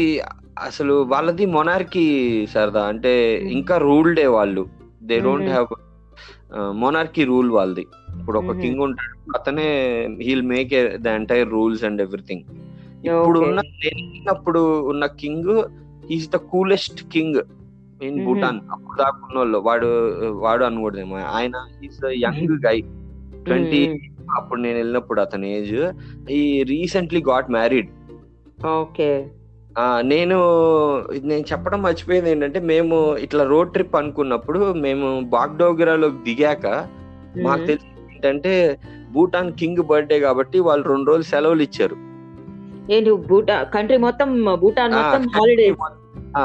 అసలు వాళ్ళది మొనార్కీ సరదా, అంటే ఇంకా రూల్డే వాళ్ళు, they don't have monarchy rule వాళ్ళది. ఇప్పుడు ఒక కింగ్ ఉంటాడు, అతనే he'll make the entire rules and everything. ఇప్పుడు ఉన్న king is the coolest king in Bhutan. అప్పుడు దాకున్నోళ్ళు వాడు అనకూడదేమో, ఆయన ఈజ్ ద యంగ్ గై, 20 అప్పుడు నేను వెళ్ళినప్పుడు అతని ఏజ్. ఈ రీసెంట్లీ గాట్ మ్యారీడ్. ఓకే, నేను చెప్పడం మర్చిపోయింది ఏంటంటే, మేము ఇట్లా రోడ్ ట్రిప్ అనుకున్నప్పుడు మేము బాగ్డోగ్రాలో దిగాక మాకు తెలిసింది ఏంటంటే భూటాన్ కింగ్ బర్త్డే కాబట్టి వాళ్ళు 2 రోజులు సెలవులు ఇచ్చారు.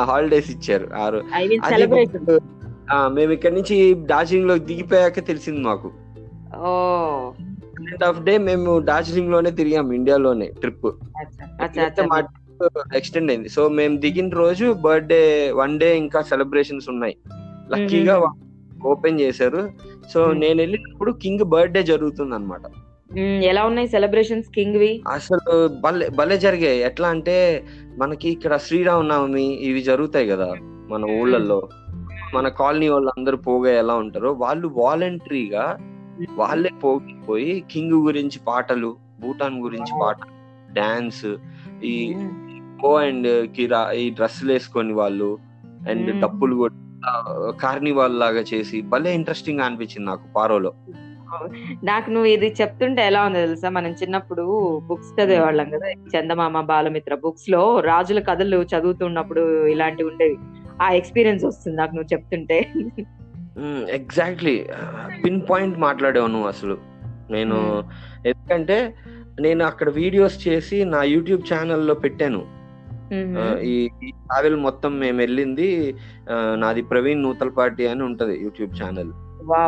హాలిడేస్ ఇచ్చారు. మేము ఇక్కడ నుంచి డార్జిలింగ్ లో దిగిపోయాక తెలిసింది మాకు. ఎండ్ ఆఫ్ డే మేము డార్జిలింగ్ లోనే తిరిగాము, ఇండియాలోనే ట్రిప్ ఎక్స్టెండ్ అయింది. సో మేము దిగిన రోజు బర్త్డే, 1 డే ఇంకా సెలబ్రేషన్స్ ఉన్నాయి, లక్కీగా ఓపెన్ చేశారు. సో నేను వెళ్ళినప్పుడు కింగ్ బర్త్డే జరుగుతుంది అనమాట. ఎలా ఉన్నాయి సెలబ్రేషన్స్ కింగ్ వి? అసలు భలే జరిగాయి. ఎట్లా అంటే మనకి ఇక్కడ శ్రీరామనవమి ఇవి జరుగుతాయి కదా మన ఊళ్ళల్లో, మన కాలనీ వాళ్ళు అందరు పోగా ఎలా ఉంటారో వాళ్ళు వాలంటరీగా వాళ్ళే పోగిపోయి కింగ్ గురించి పాటలు, భూటాన్ గురించి పాటలు, డాన్స్, ఈ గో అండ్ కిరా ఈ డ్రెస్సులు వేసుకొని వాళ్ళు అండ్ డప్పులు కూడా కార్నివాల్ లాగా చేసి భలే ఇంట్రెస్టింగ్ అనిపించింది నాకు పారోలో. నాకు నువ్వు ఇది చెప్తుంటే ఎలా ఉందో తెలుసా, మనం చిన్నప్పుడు బుక్స్ చదివేవాళ్ళం కదా, చందమామ బాలమిత్ర బుక్స్ లో రాజుల కథలు చదువుతున్నప్పుడు ఇలాంటివి ఉండేవి. ఆ ఎక్స్పీరియన్స్ వస్తుంది నాకు నువ్వు చెప్తుంటే. ఎగ్జాక్ట్లీ పిన్ పాయింట్ మాట్లాడేవా నువ్వు అసలు. నేను ఎందుకంటే నేను అక్కడ వీడియోస్ చేసి నా యూట్యూబ్ ఛానల్లో పెట్టాను. ఈ ట్రావెల్ మొత్తం మేము వెళ్ళింది, నాది ప్రవీణ్ నూతల్పాటి అని ఉంటది యూట్యూబ్ ఛానల్,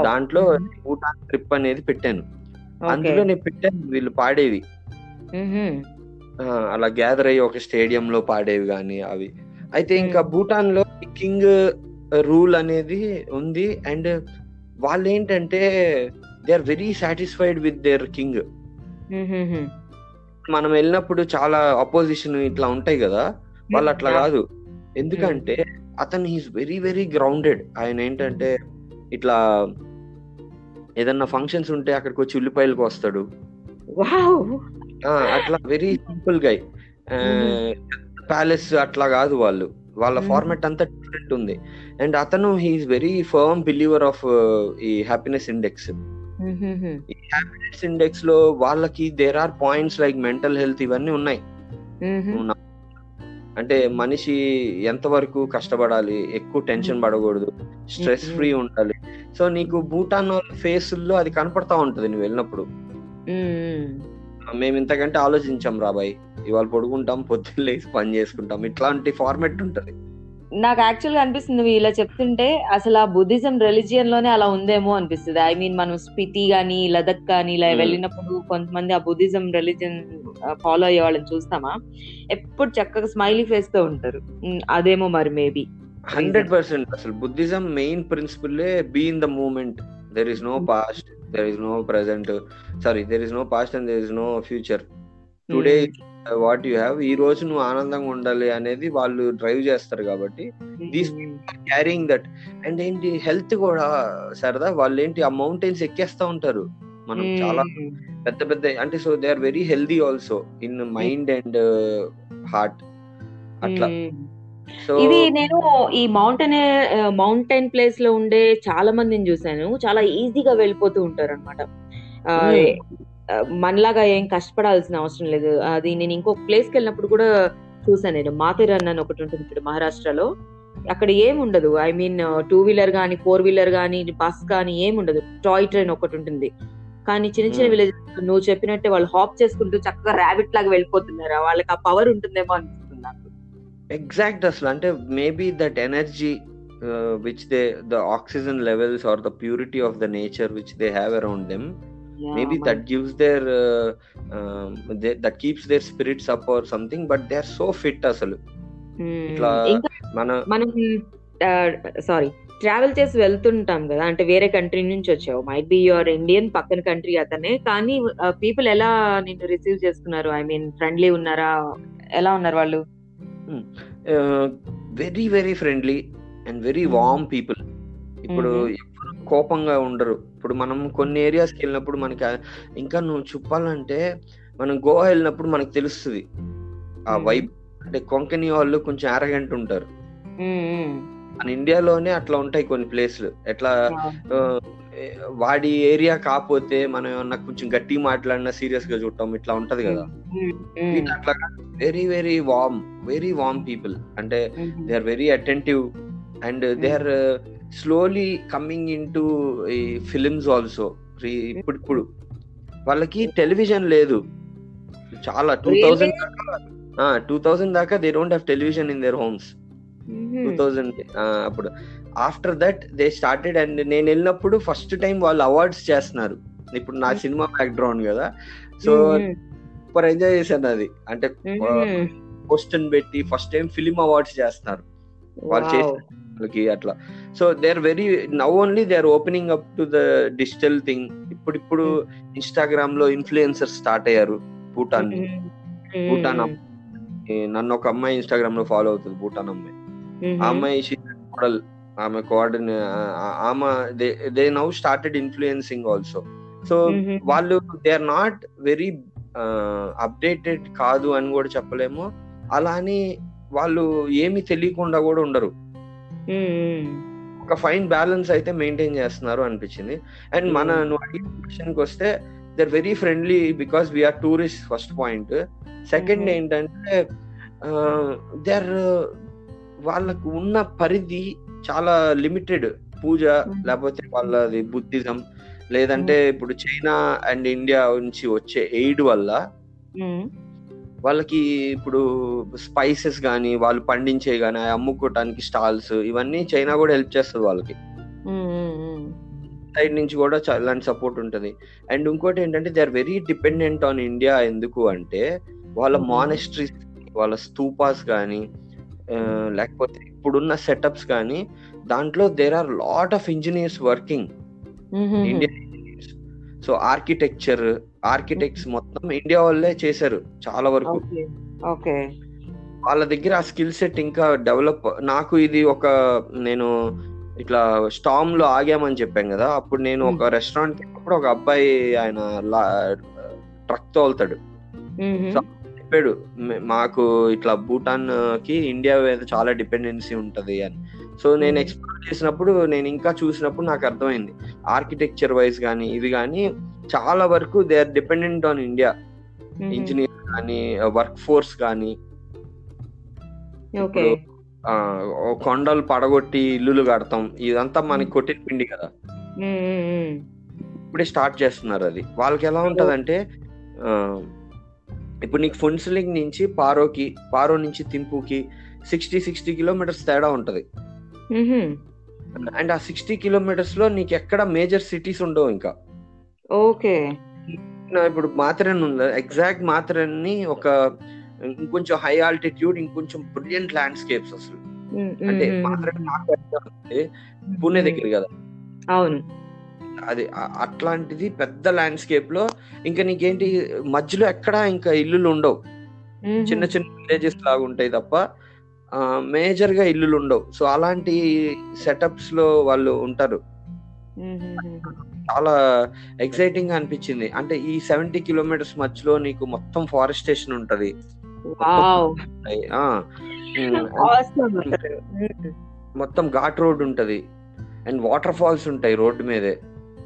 దాంట్లో భూటాన్ ట్రిప్ అనేది పెట్టాను. అందులో నేను పెట్టాను వీళ్ళు పాడేవి, అలా గ్యాదర్ అయ్యి ఒక స్టేడియం లో పాడేవి కానీ అవి. అయితే ఇంకా భూటాన్ లో కింగ్ రూల్ అనేది ఉంది, అండ్ వాళ్ళు ఏంటంటే they are very satisfied with their king. మనం వెళ్ళినప్పుడు చాలా అపోజిషన్ ఇట్లా ఉంటాయి కదా, వాళ్ళు అట్లా కాదు. ఎందుకంటే అతను ఈజ్ వెరీ వెరీ గ్రౌండెడ్. ఆయన ఏంటంటే ఇట్లా ఏదన్నా ఫంక్షన్స్ ఉంటే అక్కడికి వచ్చి ఉల్లిపాయలు కోస్తాడు, అట్లా వెరీ సింపుల్ గా. ప్యాలెస్ అట్లా కాదు, వాళ్ళు వాళ్ళ ఫార్మాట్ అంతా డిఫరెంట్ ఉంది. అండ్ అతను he's very firm believer of ఈ హ్యాపీనెస్ ఇండెక్స్. ఈ హ్యాపీనెస్ ఇండెక్స్ లో వాళ్ళకి there are points like mental health ఇవన్నీ ఉన్నాయి. అంటే మనిషి ఎంతవరకు కష్టపడాలి, ఎక్కువ టెన్షన్ పడకూడదు, స్ట్రెస్ ఫ్రీ ఉండాలి. సో నీకు భూటాన్ ఫేసుల్లో అది కనపడతా ఉంటది నువ్వు వెళ్ళినప్పుడు. మేము ఇంతకంటే ఆలోచించాం రాబాయ్, ఇవాళ పడుకుంటాం, పొద్దున్న లేసి పని చేసుకుంటాం, ఇట్లాంటి ఫార్మాట్ ఉంటది. నాకు యాక్చువల్ గా అనిపిస్తుంది నువ్వు ఇలా చెప్తుంటే అసలు ఆ బుద్ధిజం రిలీజియన్ లోనే అలా ఉందేమో అనిపిస్తుంది. ఐ మీన్ మనం స్పితి గానీ లదక్ కానీ ఇలా వెళ్ళినప్పుడు కొంతమంది ఆ బుద్ధిజం రిలీజియన్ ఫాలో అయ్యే వాళ్ళని చూస్తామా, ఎప్పుడు చక్కగా స్మైలీ ఫేస్ తో ఉంటారు. అదేమో మరి మేబీ 100% అసలు బుద్ధిజం మెయిన్ ప్రిన్సిపలే be in the moment. There is no past, there is no present, sorry there is no past and there is no future. Today what you have, ఈ రోజు నువ్వు ఆనందంగా ఉండాలి అనేది వాళ్ళు డ్రైవ్ చేస్తారు. కాబట్టి these people are carrying that. And ఏంటి హెల్త్ కూడా సరదా, వాళ్ళు ఏంటి ఆ మౌంటైన్స్ ఎక్కేస్తా ఉంటారు. మనం చాలా పెద్ద పెద్ద అంటే so they are very healthy also in mind and heart అట్లా. ఇది నేను ఈ మౌంటైన్ ప్లేస్ లో ఉండే చాలా మందిని చూసాను, చాలా ఈజీగా వెళ్ళిపోతూ ఉంటారు అనమాట. మనలాగా ఏం కష్టపడాల్సిన అవసరం లేదు. అది నేను ఇంకొక ప్లేస్కి వెళ్ళినప్పుడు కూడా చూసాను, నేను మాథేరన్ అని ఒకటి ఉంటుంది ఇక్కడ మహారాష్ట్రలో. అక్కడ ఏముండదు, ఐ మీన్ 2-wheeler కానీ 4-wheeler కానీ బస్ కానీ ఏముండదు. టాయ్ ట్రైన్ ఒకటి ఉంటుంది, కానీ చిన్న చిన్న విలేజెస్ నువ్వు చెప్పినట్టే వాళ్ళు హాప్ చేసుకుంటూ చక్కగా ర్యాబిట్ లాగా వెళ్ళిపోతున్నారు. వాళ్ళకి ఆ పవర్ ఉంటుందేమో అనిపిస్తుంది నాకు. ఎగ్జాక్ట్ అసలు అంటే maybe that energy which they the oxygen levels are the purity of the nature which they have around them. Maybe that gives their that keeps their spirits up or something, but they are so fit asalu. Sorry, travel చేసి వెళ్తుంటాం కదా, అంటే వేరే country నుంచి వచ్చావు, might be your Indian పక్కన country అతనే, కానీ పీపుల్ ఎలా నిన్ను రిసీవ్ చేసుకున్నారు? ఐ మీన్ ఫ్రెండ్లీ ఉన్నారా, ఎలా ఉన్నారు వాళ్ళు? Very very friendly and very warm people. ఇప్పుడు కోపంగా ఉండరు. ఇప్పుడు మనం కొన్ని ఏరియాస్కి వెళ్ళినప్పుడు మనకి, ఇంకా నువ్వు చెప్పాలంటే మనం గోవా వెళ్ళినప్పుడు మనకు తెలుస్తుంది ఆ వైబ్. అంటే కొంకణి వాళ్ళు కొంచెం ఆరగంట ఉంటారు. మన ఇండియాలోనే అట్లా ఉంటాయి కొన్ని ప్లేస్లు. ఎట్లా వాడి ఏరియా కాకపోతే మనం ఏమన్నా కొంచెం గట్టిగా మాట్లాడినా సీరియస్ గా చూడటం ఇట్లా ఉంటది కదా. అట్లా very very warm, very warm people. అంటే they are very attentive and they are slowly coming in to ఈ ఫిలిమ్స్ ఆల్సో. ఇప్పుడు వాళ్ళకి టెలివిజన్ లేదు చాలా. 2000 దాకా they don't have television in their homes. 2000 అప్పుడు after that they started. And నేను వెళ్ళినప్పుడు ఫస్ట్ టైం వాళ్ళు అవార్డ్స్ చేస్తున్నారు. ఇప్పుడు నా సినిమా బ్యాక్గ్రౌండ్ కదా, సో సూపర్ ఎంజాయ్ చేశాను అది. అంటే పోస్టర్ని పెట్టి ఫస్ట్ టైం ఫిలిం అవార్డ్స్ చేస్తున్నారు వాళ్ళు వాళ్ళకి అట్లా. So they are very now only they are opening up to the digital thing. ఇప్పుడు ఇన్స్టాగ్రామ్ లో ఇన్ఫ్లుయెన్సర్స్ స్టార్ట్ అయ్యారు. భూటాన్ నన్ను ఒక అమ్మాయి ఇన్స్టాగ్రామ్ లో ఫాలో అవుతుంది, భూటాన్ అమ్మాయి. ఆ అమ్మాయి మోడల్, ఆమె కోఆర్డినే, ఆమె they now started influencing also. So వాళ్ళు they are not very updated కాదు అని కూడా చెప్పలేము, అలా అని వాళ్ళు ఏమి తెలియకుండా కూడా ఉండరు. ఒక ఫైన్ బ్యాలెన్స్ అయితే మెయింటైన్ చేస్తున్నారు అనిపించింది. అండ్ మన క్వశ్చన్కి వస్తే they are very friendly because we are tourist first point. Second ఏంటంటే దే ఆర్ వాళ్ళకు ఉన్న పరిధి చాలా లిమిటెడ్, పూజ లేకపోతే వాళ్ళది బుద్ధిజం లేదంటే ఇప్పుడు చైనా అండ్ ఇండియా నుంచి వచ్చే ఎయిడ్ వల్ల వాళ్ళకి ఇప్పుడు స్పైసెస్ కానీ వాళ్ళు పండించే కానీ అమ్ముకోవటానికి స్టాల్స్ ఇవన్నీ చైనా కూడా హెల్ప్ చేస్తుంది వాళ్ళకి, సైడ్ నుంచి కూడా అలాంటి సపోర్ట్ ఉంటుంది. అండ్ ఇంకోటి ఏంటంటే they are very dependent on India. ఎందుకు అంటే వాళ్ళ మానెస్ట్రీస్ వాళ్ళ స్తూపాస్ కానీ లేకపోతే ఇప్పుడున్న సెటప్స్ కానీ దాంట్లో there are lot of engineers working, Indian engineers. So architects మొత్తం ఇండియా వాళ్ళే చేశారు చాలా వరకు. వాళ్ళ దగ్గర ఆ స్కిల్ సెట్ ఇంకా డెవలప్. నాకు ఇది ఒక, నేను ఇట్లా స్టామ్ లో ఆగామని చెప్పాను కదా, అప్పుడు నేను ఒక రెస్టారెంట్ అప్పుడు ఒక అబ్బాయి ఆయన ట్రక్ తోలుతాడు, చెప్పాడు మాకు ఇట్లా భూటాన్ కి ఇండియా మీద చాలా డిపెండెన్సీ ఉంటది అని. సో నేను ఎక్స్ప్లోర్ చేసినప్పుడు నేను ఇంకా చూసినప్పుడు నాకు అర్థమైంది ఆర్కిటెక్చర్ వైజ్ కానీ ఇవి కానీ చాలా వరకు they are dependent on India, engineer కానీ వర్క్ ఫోర్స్ కానీ. కొండలు పడగొట్టి ఇల్లులు కడతాం, ఇదంతా మనకి కొట్టిన పిండి కదా, ఇప్పుడే స్టార్ట్ చేస్తున్నారు అది. వాళ్ళకి ఎలా ఉంటదంటే ఇప్పుడు నీకు ఫున్సెలింగ్ నుంచి పారోకి, పారో నుంచి థింపుకి 60 కిలోమీటర్స్ తేడా ఉంటది. అండ్ ఆ 60 కిలోమీటర్స్ లో నీకు ఎక్కడ మేజర్ సిటీస్ ఉండవు. ఇంకా ఇప్పుడు మాత్రన్ ఉంది, ఎగ్జాక్ట్ మాత్రన్ని ఒక ఇంకొంచెం హై ఆల్టిట్యూడ్ ఇంకొంచెం బ్రిలియంట్ ల్యాండ్స్కేప్స్ అసలు. అంటే మాత్రన్ పూణే దగ్గర కదా, అవును, అది అట్లాంటిది పెద్ద ల్యాండ్స్కేప్ లో ఇంకా నీకేంటి మధ్యలో ఎక్కడా ఇంకా ఇల్లులు ఉండవు, చిన్న చిన్న విలేజెస్ లాగా ఉంటాయి తప్ప మేజర్ గా ఇల్లులు ఉండవు. సో అలాంటి సెటప్స్ లో వాళ్ళు ఉంటారు. చాలా ఎక్సైటింగ్ గా అనిపించింది. అంటే ఈ 70 కిలోమీటర్స్ మధ్యలో నీకు మొత్తం ఫారెస్టేషన్ ఉంటది, మొత్తం ఘాట్ రోడ్ ఉంటది అండ్ వాటర్ ఫాల్స్ ఉంటాయి రోడ్డు మీదే.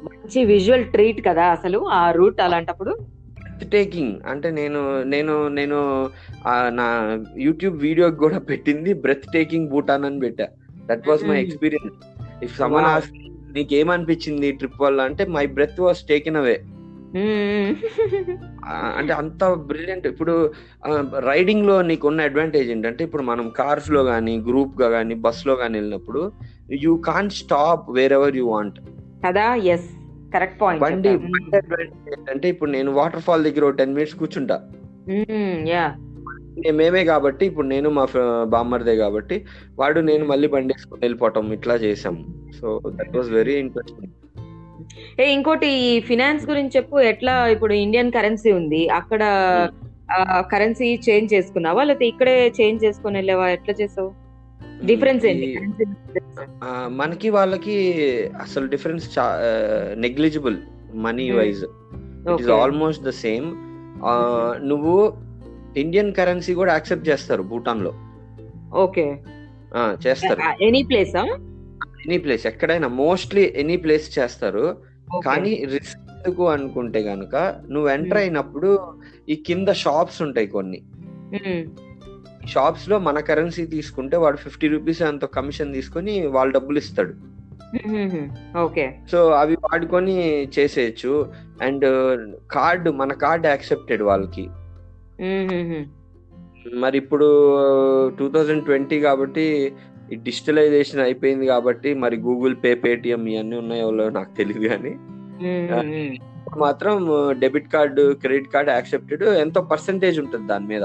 మంచి విజువల్ ట్రీట్ కదా అసలు ఆ రూట్. అలాంటప్పుడు టేకింగ్ అంటే నేను నా యూట్యూబ్ వీడియో కూడా పెట్టింది బ్రెత్ టేకింగ్ భూటాన్ అని పెట్టా. That was my experience. If someone ask నీకేమనిపించింది ట్రిప్ వల్ల అంటే my breath was taken away. అంటే అంత బ్రిలియంట్. ఇప్పుడు రైడింగ్ లో నీకున్న అడ్వాంటేజ్ ఏంటంటే ఇప్పుడు మనం కార్స్ లో కానీ గ్రూప్ గా కానీ బస్ లో కానీ వెళ్ళినప్పుడు you can't stop wherever you want కదా. Yes, correct point. బండి అడ్వాంటేజ్ ఏంటంటే ఇప్పుడు నేను వాటర్ ఫాల్ దగ్గర 10 minutes కూర్చుంటా, మేమే కాబట్టి ఇప్పుడు నేను మా బామ్మర్దే కాబట్టి వాడు నేను మళ్ళీ బండి వేసుకుని వెళ్ళిపోవటం ఇట్లా చేసాం. So that was very interesting. ఇంకోటి ఈ ఫినాన్స్ గురించి చెప్పు. ఎట్లా ఇప్పుడు ఇండియన్ కరెన్సీ ఉంది, అక్కడ కరెన్సీ చేంజ్ చేసుకున్నావా లేకపోతే ఇక్కడే చేంజ్ చేసుకుని వెళ్ళావా? ఎట్లా చేసావు? డిఫరెన్స్ ఏంటి? మనకి వాళ్ళకి అసలు difference negligible money wise. It is almost the same. నువ్వు ఇండియన్ కరెన్సీ కూడా యాక్సెప్ట్ చేస్తారు భూటాన్ లో. ఓకే, చేస్తారు. ఎనీ ప్లేస్, ఎక్కడైనా మోస్ట్లీ ఎనీ ప్లేస్ చేస్తారు. కానీ రిస్క్ ఎందుకు అనుకుంటే గనక నువ్వు ఎంటర్ అయినప్పుడు ఈ కింద షాప్స్ ఉంటాయి, కొన్ని షాప్స్ లో మన కరెన్సీ తీసుకుంటే వాడు 50 రూపీస్ అంత కమిషన్ తీసుకుని వాళ్ళ డబ్బులు ఇస్తాడు. సో అవి వాడుకొని చేసేయచ్చు. అండ్ కార్డు, మన కార్డు యాక్సెప్టెడ్ వాళ్ళకి. మరి ఇప్పుడు 2020 కాబట్టి ఈ డిజిటలైజేషన్ అయిపోయింది కాబట్టి మరి గూగుల్ పే, పేటిఎం ఇవన్నీ ఉన్నాయో నాకు తెలియదు కానీ మాత్రం debit card, credit card accepted. ఎంతో పర్సెంటేజ్ ఉంటుంది దాని మీద.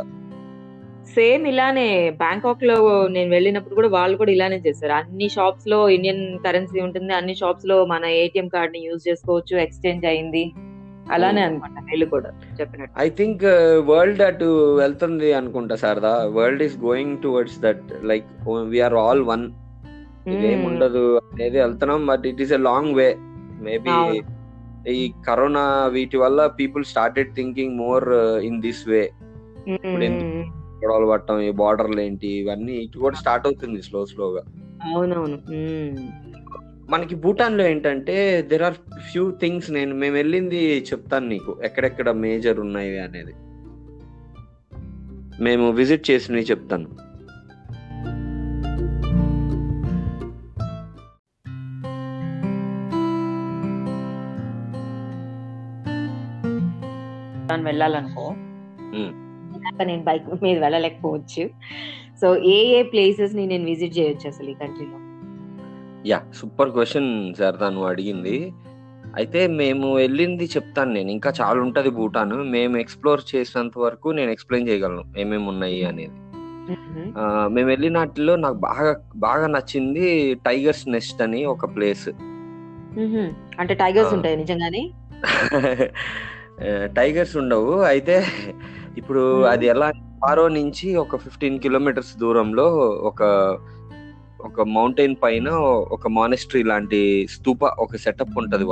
సేమ్ ఇలానే బ్యాంకాక్ లో నేను వెళ్ళినప్పుడు కూడా వాళ్ళు కూడా ఇలానే చేస్తారు. అన్ని షాప్స్ లో ఇండియన్ కరెన్సీ ఉంటుంది, అన్ని షాప్స్ లో మన ఏటీఎం కార్డ్ ని యూజ్ చేసుకోవచ్చు. ఎక్స్చేంజ్ అయింది అలానే అనుకుంటా వీళ్ళు కూడా చెప్పినట్టు. ఐ థింక్ వరల్డ్ అటు వెళ్తుంది అనుకుంటా సారదా. World is going towards that, like we are all one, ఇదేముండదు అనేది వెళ్తున్నాం. But it is a long way. Maybe ఈ కరోనా వీటి వల్ల people started thinking more in this way. గొడవలు పట్టడం, ఈ బార్డర్లు ఏంటి, ఇవన్నీ ఇటు కూడా స్టార్ట్ అవుతుంది స్లో స్లోగా. అవునవును. మనకి భూటాన్లో ఏంటంటే దెర్ ఆర్ ఫ్యూ థింగ్స్, మేము వెళ్ళింది చెప్తాను నీకు ఎక్కడెక్కడ మేజర్ ఉన్నాయి అనేది, మేము విజిట్ చేసినవి చెప్తాను. వెళ్ళాలనుకో నేను బైక్ మీద వెళ్ళలేకపోవచ్చు, సో ఏ ఏ ప్లేసెస్ ని నేను విజిట్ చేయొచ్చు అసలు ఈ కంట్రీలో? యా, సూపర్ క్వశ్చన్ సార్ తను అడిగింది. అయితే మేము వెళ్ళింది చెప్తాను నేను, ఇంకా చాలా ఉంటుంది భూటాన్. మేము ఎక్స్ప్లోర్ చేసినంత వరకు నేను ఎక్స్ప్లెయిన్ చేయగలను ఏమేమి ఉన్నాయి అనేది. మేము వెళ్ళిన వాటిలో నాకు బాగా బాగా నచ్చింది టైగర్స్ నెస్ట్ అని ఒక ప్లేస్. అంటే టైగర్స్ ఉంటాయి నిజంగానే? టైగర్స్ ఉండవు. అయితే ఇప్పుడు అది ఎలా, పారో నుంచి ఒక 15 కిలోమీటర్స్ దూరంలో ఒక మౌంటైన్ పైన ఒక మానస్ట్రీ లాంటి స్తూప ఒక సెటప్ ఉంటది.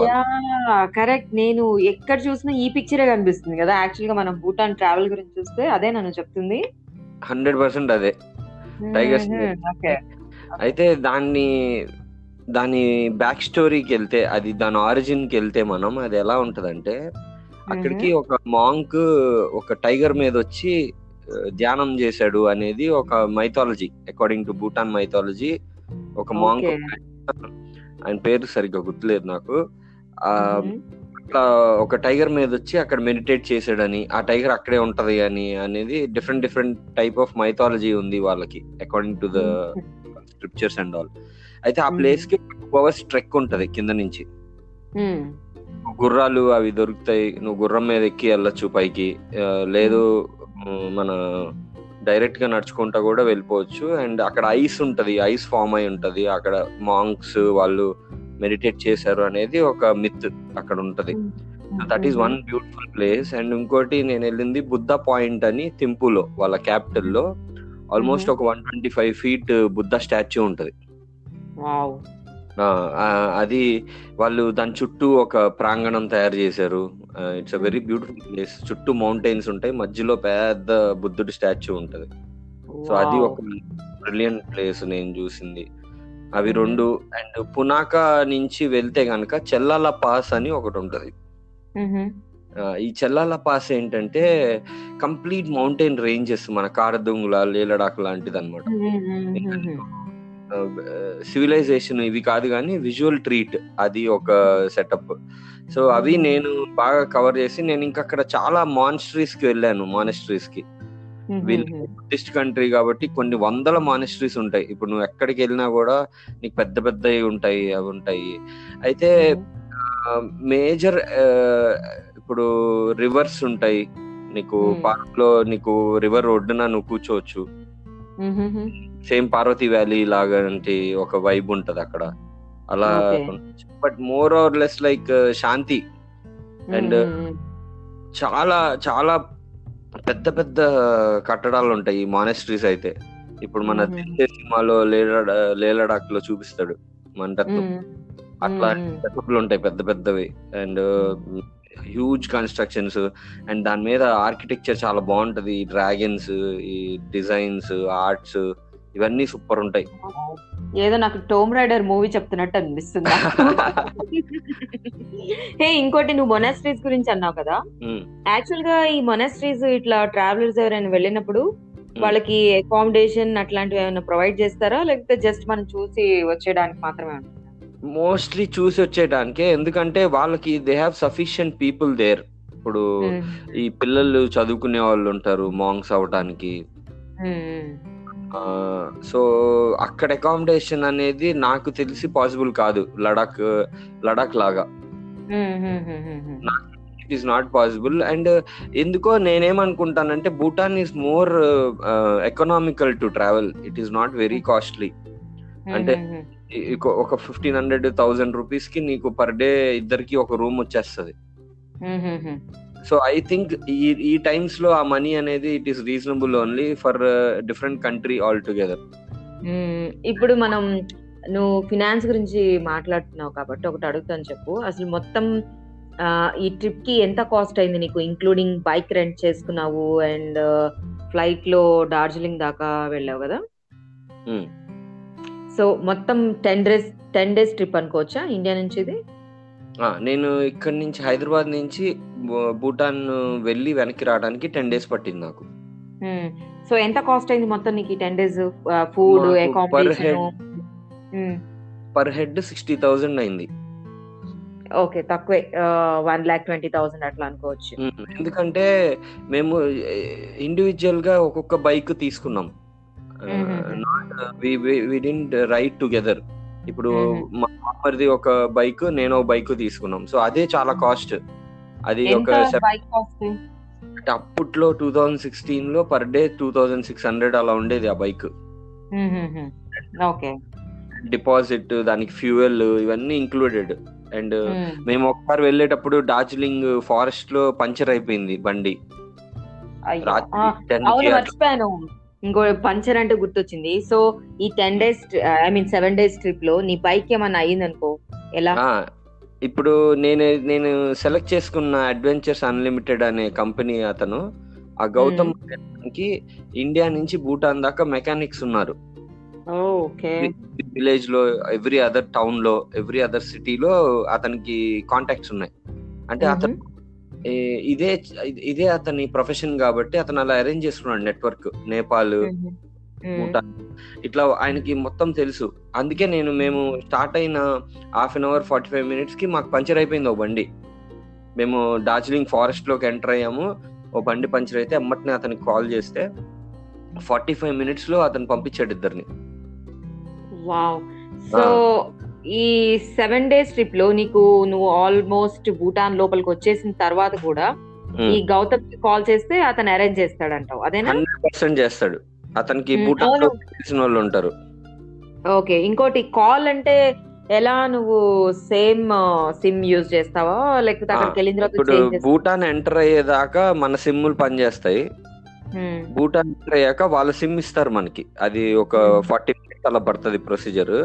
కరెక్ట్, నేను ఎక్కడ చూసినా ఈ పిక్చరే కనిపిస్తుంది కదా. యాక్చువల్ గా మనం భూటాన్ ట్రావెల్ గురించి చూస్తే అదే నన్ను చెప్తుంది. 100% అదే టైగర్స్. అయితే దాని బ్యాక్ స్టోరీకి వెళ్తే, అది దాని ఆరిజిన్ కి వెళ్తే మనం, అది ఎలా ఉంటదంటే అక్కడికి ఒక మాంక్ ఒక టైగర్ మీద వచ్చి ధ్యానం చేశాడు అనేది ఒక mythology. According to Bhutan mythology ఒక మాంక్, ఆయన పేరు సరిగ్గా గుర్తులేదు నాకు, అట్లా ఒక టైగర్ మీద వచ్చి అక్కడ మెడిటేట్ చేశాడని, ఆ టైగర్ అక్కడే ఉంటది అని అనేది different different type of mythology ఉంది వాళ్ళకి according to the scriptures and all. అయితే ఆ ప్లేస్ కి 2 hours ట్రెక్ ఉంటది కింద నుంచి. గుర్రాలు అవి దొరుకుతాయి, నువ్వు గుర్రం మీద ఎక్కి వెళ్ళొచ్చు పైకి, లేదు మన డైరెక్ట్ గా నడుచుకుంటా కూడా వెళ్ళిపోవచ్చు. అండ్ అక్కడ ఐస్ ఉంటది, ఐస్ ఫామ్ అయి ఉంటది, అక్కడ మాంక్స్ వాళ్ళు మెడిటేట్ చేశారు అనేది ఒక మిత్ అక్కడ ఉంటది. That is one beautiful place. And ఇంకోటి నేను వెళ్ళింది బుద్ధ పాయింట్ అని థింపులో, వాళ్ళ క్యాపిటల్ లో ఆల్మోస్ట్ ఒక 125 feet బుద్ధ స్టాచ్యూ ఉంటది. అది వాళ్ళు దాని చుట్టూ ఒక ప్రాంగణం తయారు చేశారు. It's a very beautiful place. చుట్టూ మౌంటైన్స్ ఉంటాయి, మధ్యలో పెద్ద బుద్ధుడి స్టాచ్యూ ఉంటది. సో అది ఒక బ్రిలియంట్ ప్లేస్ నేను చూసింది. అవి రెండు. అండ్ పునాకా నుంచి వెళ్తే గనక చెల్లాల పాస్ అని ఒకటి ఉంటది. ఈ చెల్లాల పాస్ ఏంటంటే కంప్లీట్ మౌంటైన్ రేంజెస్, మన కార్దుంగ్ లా, లేలడాక్ లాంటిది అనమాట. సివిలైజేషన్ ఇవి కాదు కానీ విజువల్ ట్రీట్, అది ఒక సెటప్. సో అవి నేను బాగా కవర్ చేసి, నేను ఇంకా అక్కడ చాలా మానిస్ట్రీస్ కి వెళ్ళాను. మానిస్ట్రీస్ కి, వీళ్ళు బుద్ధిస్ట్ కంట్రీ కాబట్టి కొన్ని 100 మానిస్ట్రీస్ ఉంటాయి. ఇప్పుడు నువ్వు ఎక్కడికి వెళ్ళినా కూడా నీకు పెద్ద పెద్దవి ఉంటాయి, అవి ఉంటాయి. అయితే మేజర్ ఇప్పుడు రివర్స్ ఉంటాయి నీకు పార్క్ లో, నీకు రివర్ ఒడ్డున నువ్వు కూర్చోవచ్చు. సేమ్ పార్వతి వ్యాలీ లాంటి ఒక వైబ్ ఉంటది అక్కడ అలా. But more or less like Shanti. And చాలా చాలా పెద్ద పెద్ద కట్టడాలు ఉంటాయి ఈ మానస్ట్రీస్ అయితే. ఇప్పుడు మన తెలుగు సినిమాలో లేలడాక్ లో చూపిస్తాడు మంటత్వం, అట్లా ఉంటాయి పెద్ద పెద్దవి. అండ్ హ్యూజ్ కన్స్ట్రక్షన్స్, అండ్ దాని మీద ఆర్కిటెక్చర్ చాలా బాగుంటది. ఈ డ్రాగన్స్, ఈ డిజైన్స్, ఆర్ట్స్ ఇవన్నీ సూపర్ ఉంటాయి. ఏదో నాకు టోమ్ రైడర్ మూవీ చెప్తున్నట్టు అనిపిస్తుంది. హే, ఇంకోటి నువ్వు మొనాస్ట్రీస్ గురించి అన్నావు కదా, యాక్చువల్ గా ఈ మొనాస్ట్రీస్ ఇట్లా ట్రావెలర్స్ ఎవరైనా వెళ్ళినప్పుడు వాళ్ళకి అకామిడేషన్ అట్లాంటివి ఏమైనా ప్రొవైడ్ చేస్తారా, లేకపోతే జస్ట్ మనం చూసి వచ్చేయడానికి మాత్రమే? మోస్ట్లీ చూసి వచ్చేయడానికే, ఎందుకంటే వాళ్ళకి they have sufficient people there. ఇప్పుడు ఈ పిల్లలు చదువుకునే వాళ్ళు ఉంటారు మాంగ్స్ అవడానికి. సో అక్కడ అకామిడేషన్ అనేది నాకు తెలిసి పాసిబుల్ కాదు లడాక్ లాగా, it is not possible. And ఎందుకో నేనేమనుకుంటానంటే Bhutan is more economical to travel, it is not very costly. అంటే ఒక 1,500-1,000 rupees కి నీకు పర్ డే ఇద్దరికి ఒక రూమ్ వచ్చేస్తుంది. సో ఐ థింక్ ఈ టైమ్స్ లో ఆ మనీ అనేది it is reasonable only for different country all together. ఇప్పుడు మనం నువ్వు ఫినాన్స్ గురించి మాట్లాడుతున్నావు కాబట్టి ఒకటి అడుగుతాను చెప్పు, అసలు మొత్తం ఈ ట్రిప్ కి ఎంత కాస్ట్ అయింది నీకు, ఇంక్లూడింగ్ బైక్ రెంట్ చేసుకున్నావు అండ్ ఫ్లైట్ లో డార్జిలింగ్ దాకా వెళ్ళావు కదా? సో మొత్తం 10 డేస్ ట్రిప్ అనుకోవచ్చా ఇండియా నుంచి ఇది? నేను ఇక్కడ నుంచి హైదరాబాద్ నుంచి భూటాన్ వెళ్ళి వెనక్కి రావడానికి 10 డేస్ పట్టింది నాకు. సో ఎంత కాస్ట్ అయింది మొత్తం నీకు ఈ 10 days? Food, accommodation per head 60,000 అయింది. ఓకే, తక్కువే. 1,20,000 అట్లా అనుకోవచ్చు. ఎందుకంటే మేము ఇండివిజువల్ గా ఒక్కొక్క బైక్ తీసుకున్నాం, we didn't ride together. ఇప్పుడు మా మామది ఒక బైక్, నేను ఒక బైక్ తీసుకున్నాం. సో అదే చాలా కాస్ట్. అది ఒక అప్పట్లో 2016 లో పర్ డే 2600 అలా ఉండేది ఆ బైక్. డిపాజిట్, దానికి ఫ్యూయల్, ఇవన్నీ ఇంక్లూడెడ్. అండ్ మేము ఒకసారి వెళ్ళేటప్పుడు డార్జిలింగ్ ఫారెస్ట్ లో పంచర్ అయిపోయింది బండి. ఇంకో పంచర్ అంటే గుర్తొచ్చింది. సో ఈ 7 డేస్ ట్రిప్ లో నీ బైక్ ఏమన్నా అయ్యింది అనుకో ఎలా? ఇప్పుడు నేను సెలెక్ట్ చేసుకున్న అడ్వెంచర్స్ అన్లిమిటెడ్ అనే కంపెనీ అతను, ఆ గౌతమ్ కి ఇండియా నుంచి భూటాన్ దాకా మెకానిక్స్ ఉన్నారు. విలేజ్ లో, ఎవ్రీ అదర్ టౌన్ లో, ఎవ్రీ అదర్ సిటీలో అతనికి కాంటాక్ట్స్ ఉన్నాయి. అంటే అతను ఇదే అతని ప్రొఫెషన్ కాబట్టి అతను అలా అరేంజ్ చేసుకున్నాడు నెట్వర్క్. నేపాల్, భూటాన్ ఇట్లా ఆయనకి మొత్తం తెలుసు. అందుకే మేము స్టార్ట్ అయిన 1/2 అవర్ 45 minutes కి మాకు పంచర్ అయిపోయింది ఓ బండి. మేము డార్జిలింగ్ ఫారెస్ట్ లోకి ఎంటర్ అయ్యాము, ఓ బండి పంచర్ అయితే అమ్మటినే అతనికి కాల్ చేస్తే 45 minutes లో అతను పంపించాడు ఇద్దరిని. వావ్. సో ఈ 7 డేస్ ట్రిప్ లో నువ్వు ఆల్మోస్ట్ భూటాన్ లోపలికి వచ్చేసిన తర్వాత కూడా ఈ గౌతమ్ కాల్ చేస్తే అతను అరేంజ్ చేస్తాడంటావు, అదేనా? 100% చేస్తాడు. అతనికి భూటాన్ లో తెలిసిన వాళ్ళు ఉంటారు. ఓకే. ఇంకోటి, కాల్ అంటే ఎలా? నువ్వు సేమ్ సిమ్ యూజ్ చేస్తావా లేకపోతే అక్కడికి వెళ్ళిన తర్వాత? భూటాన్ ఎంటర్ అయ్యేదాకా మన సిమ్లు పనిచేస్తాయి. భూటాన్ ఎంటర్ అయ్యాక వాళ్ళ సిమ్ ఇస్తారు మనకి. అది ఒక 40 minutes అలా పడుతుంది ప్రొసీజర్.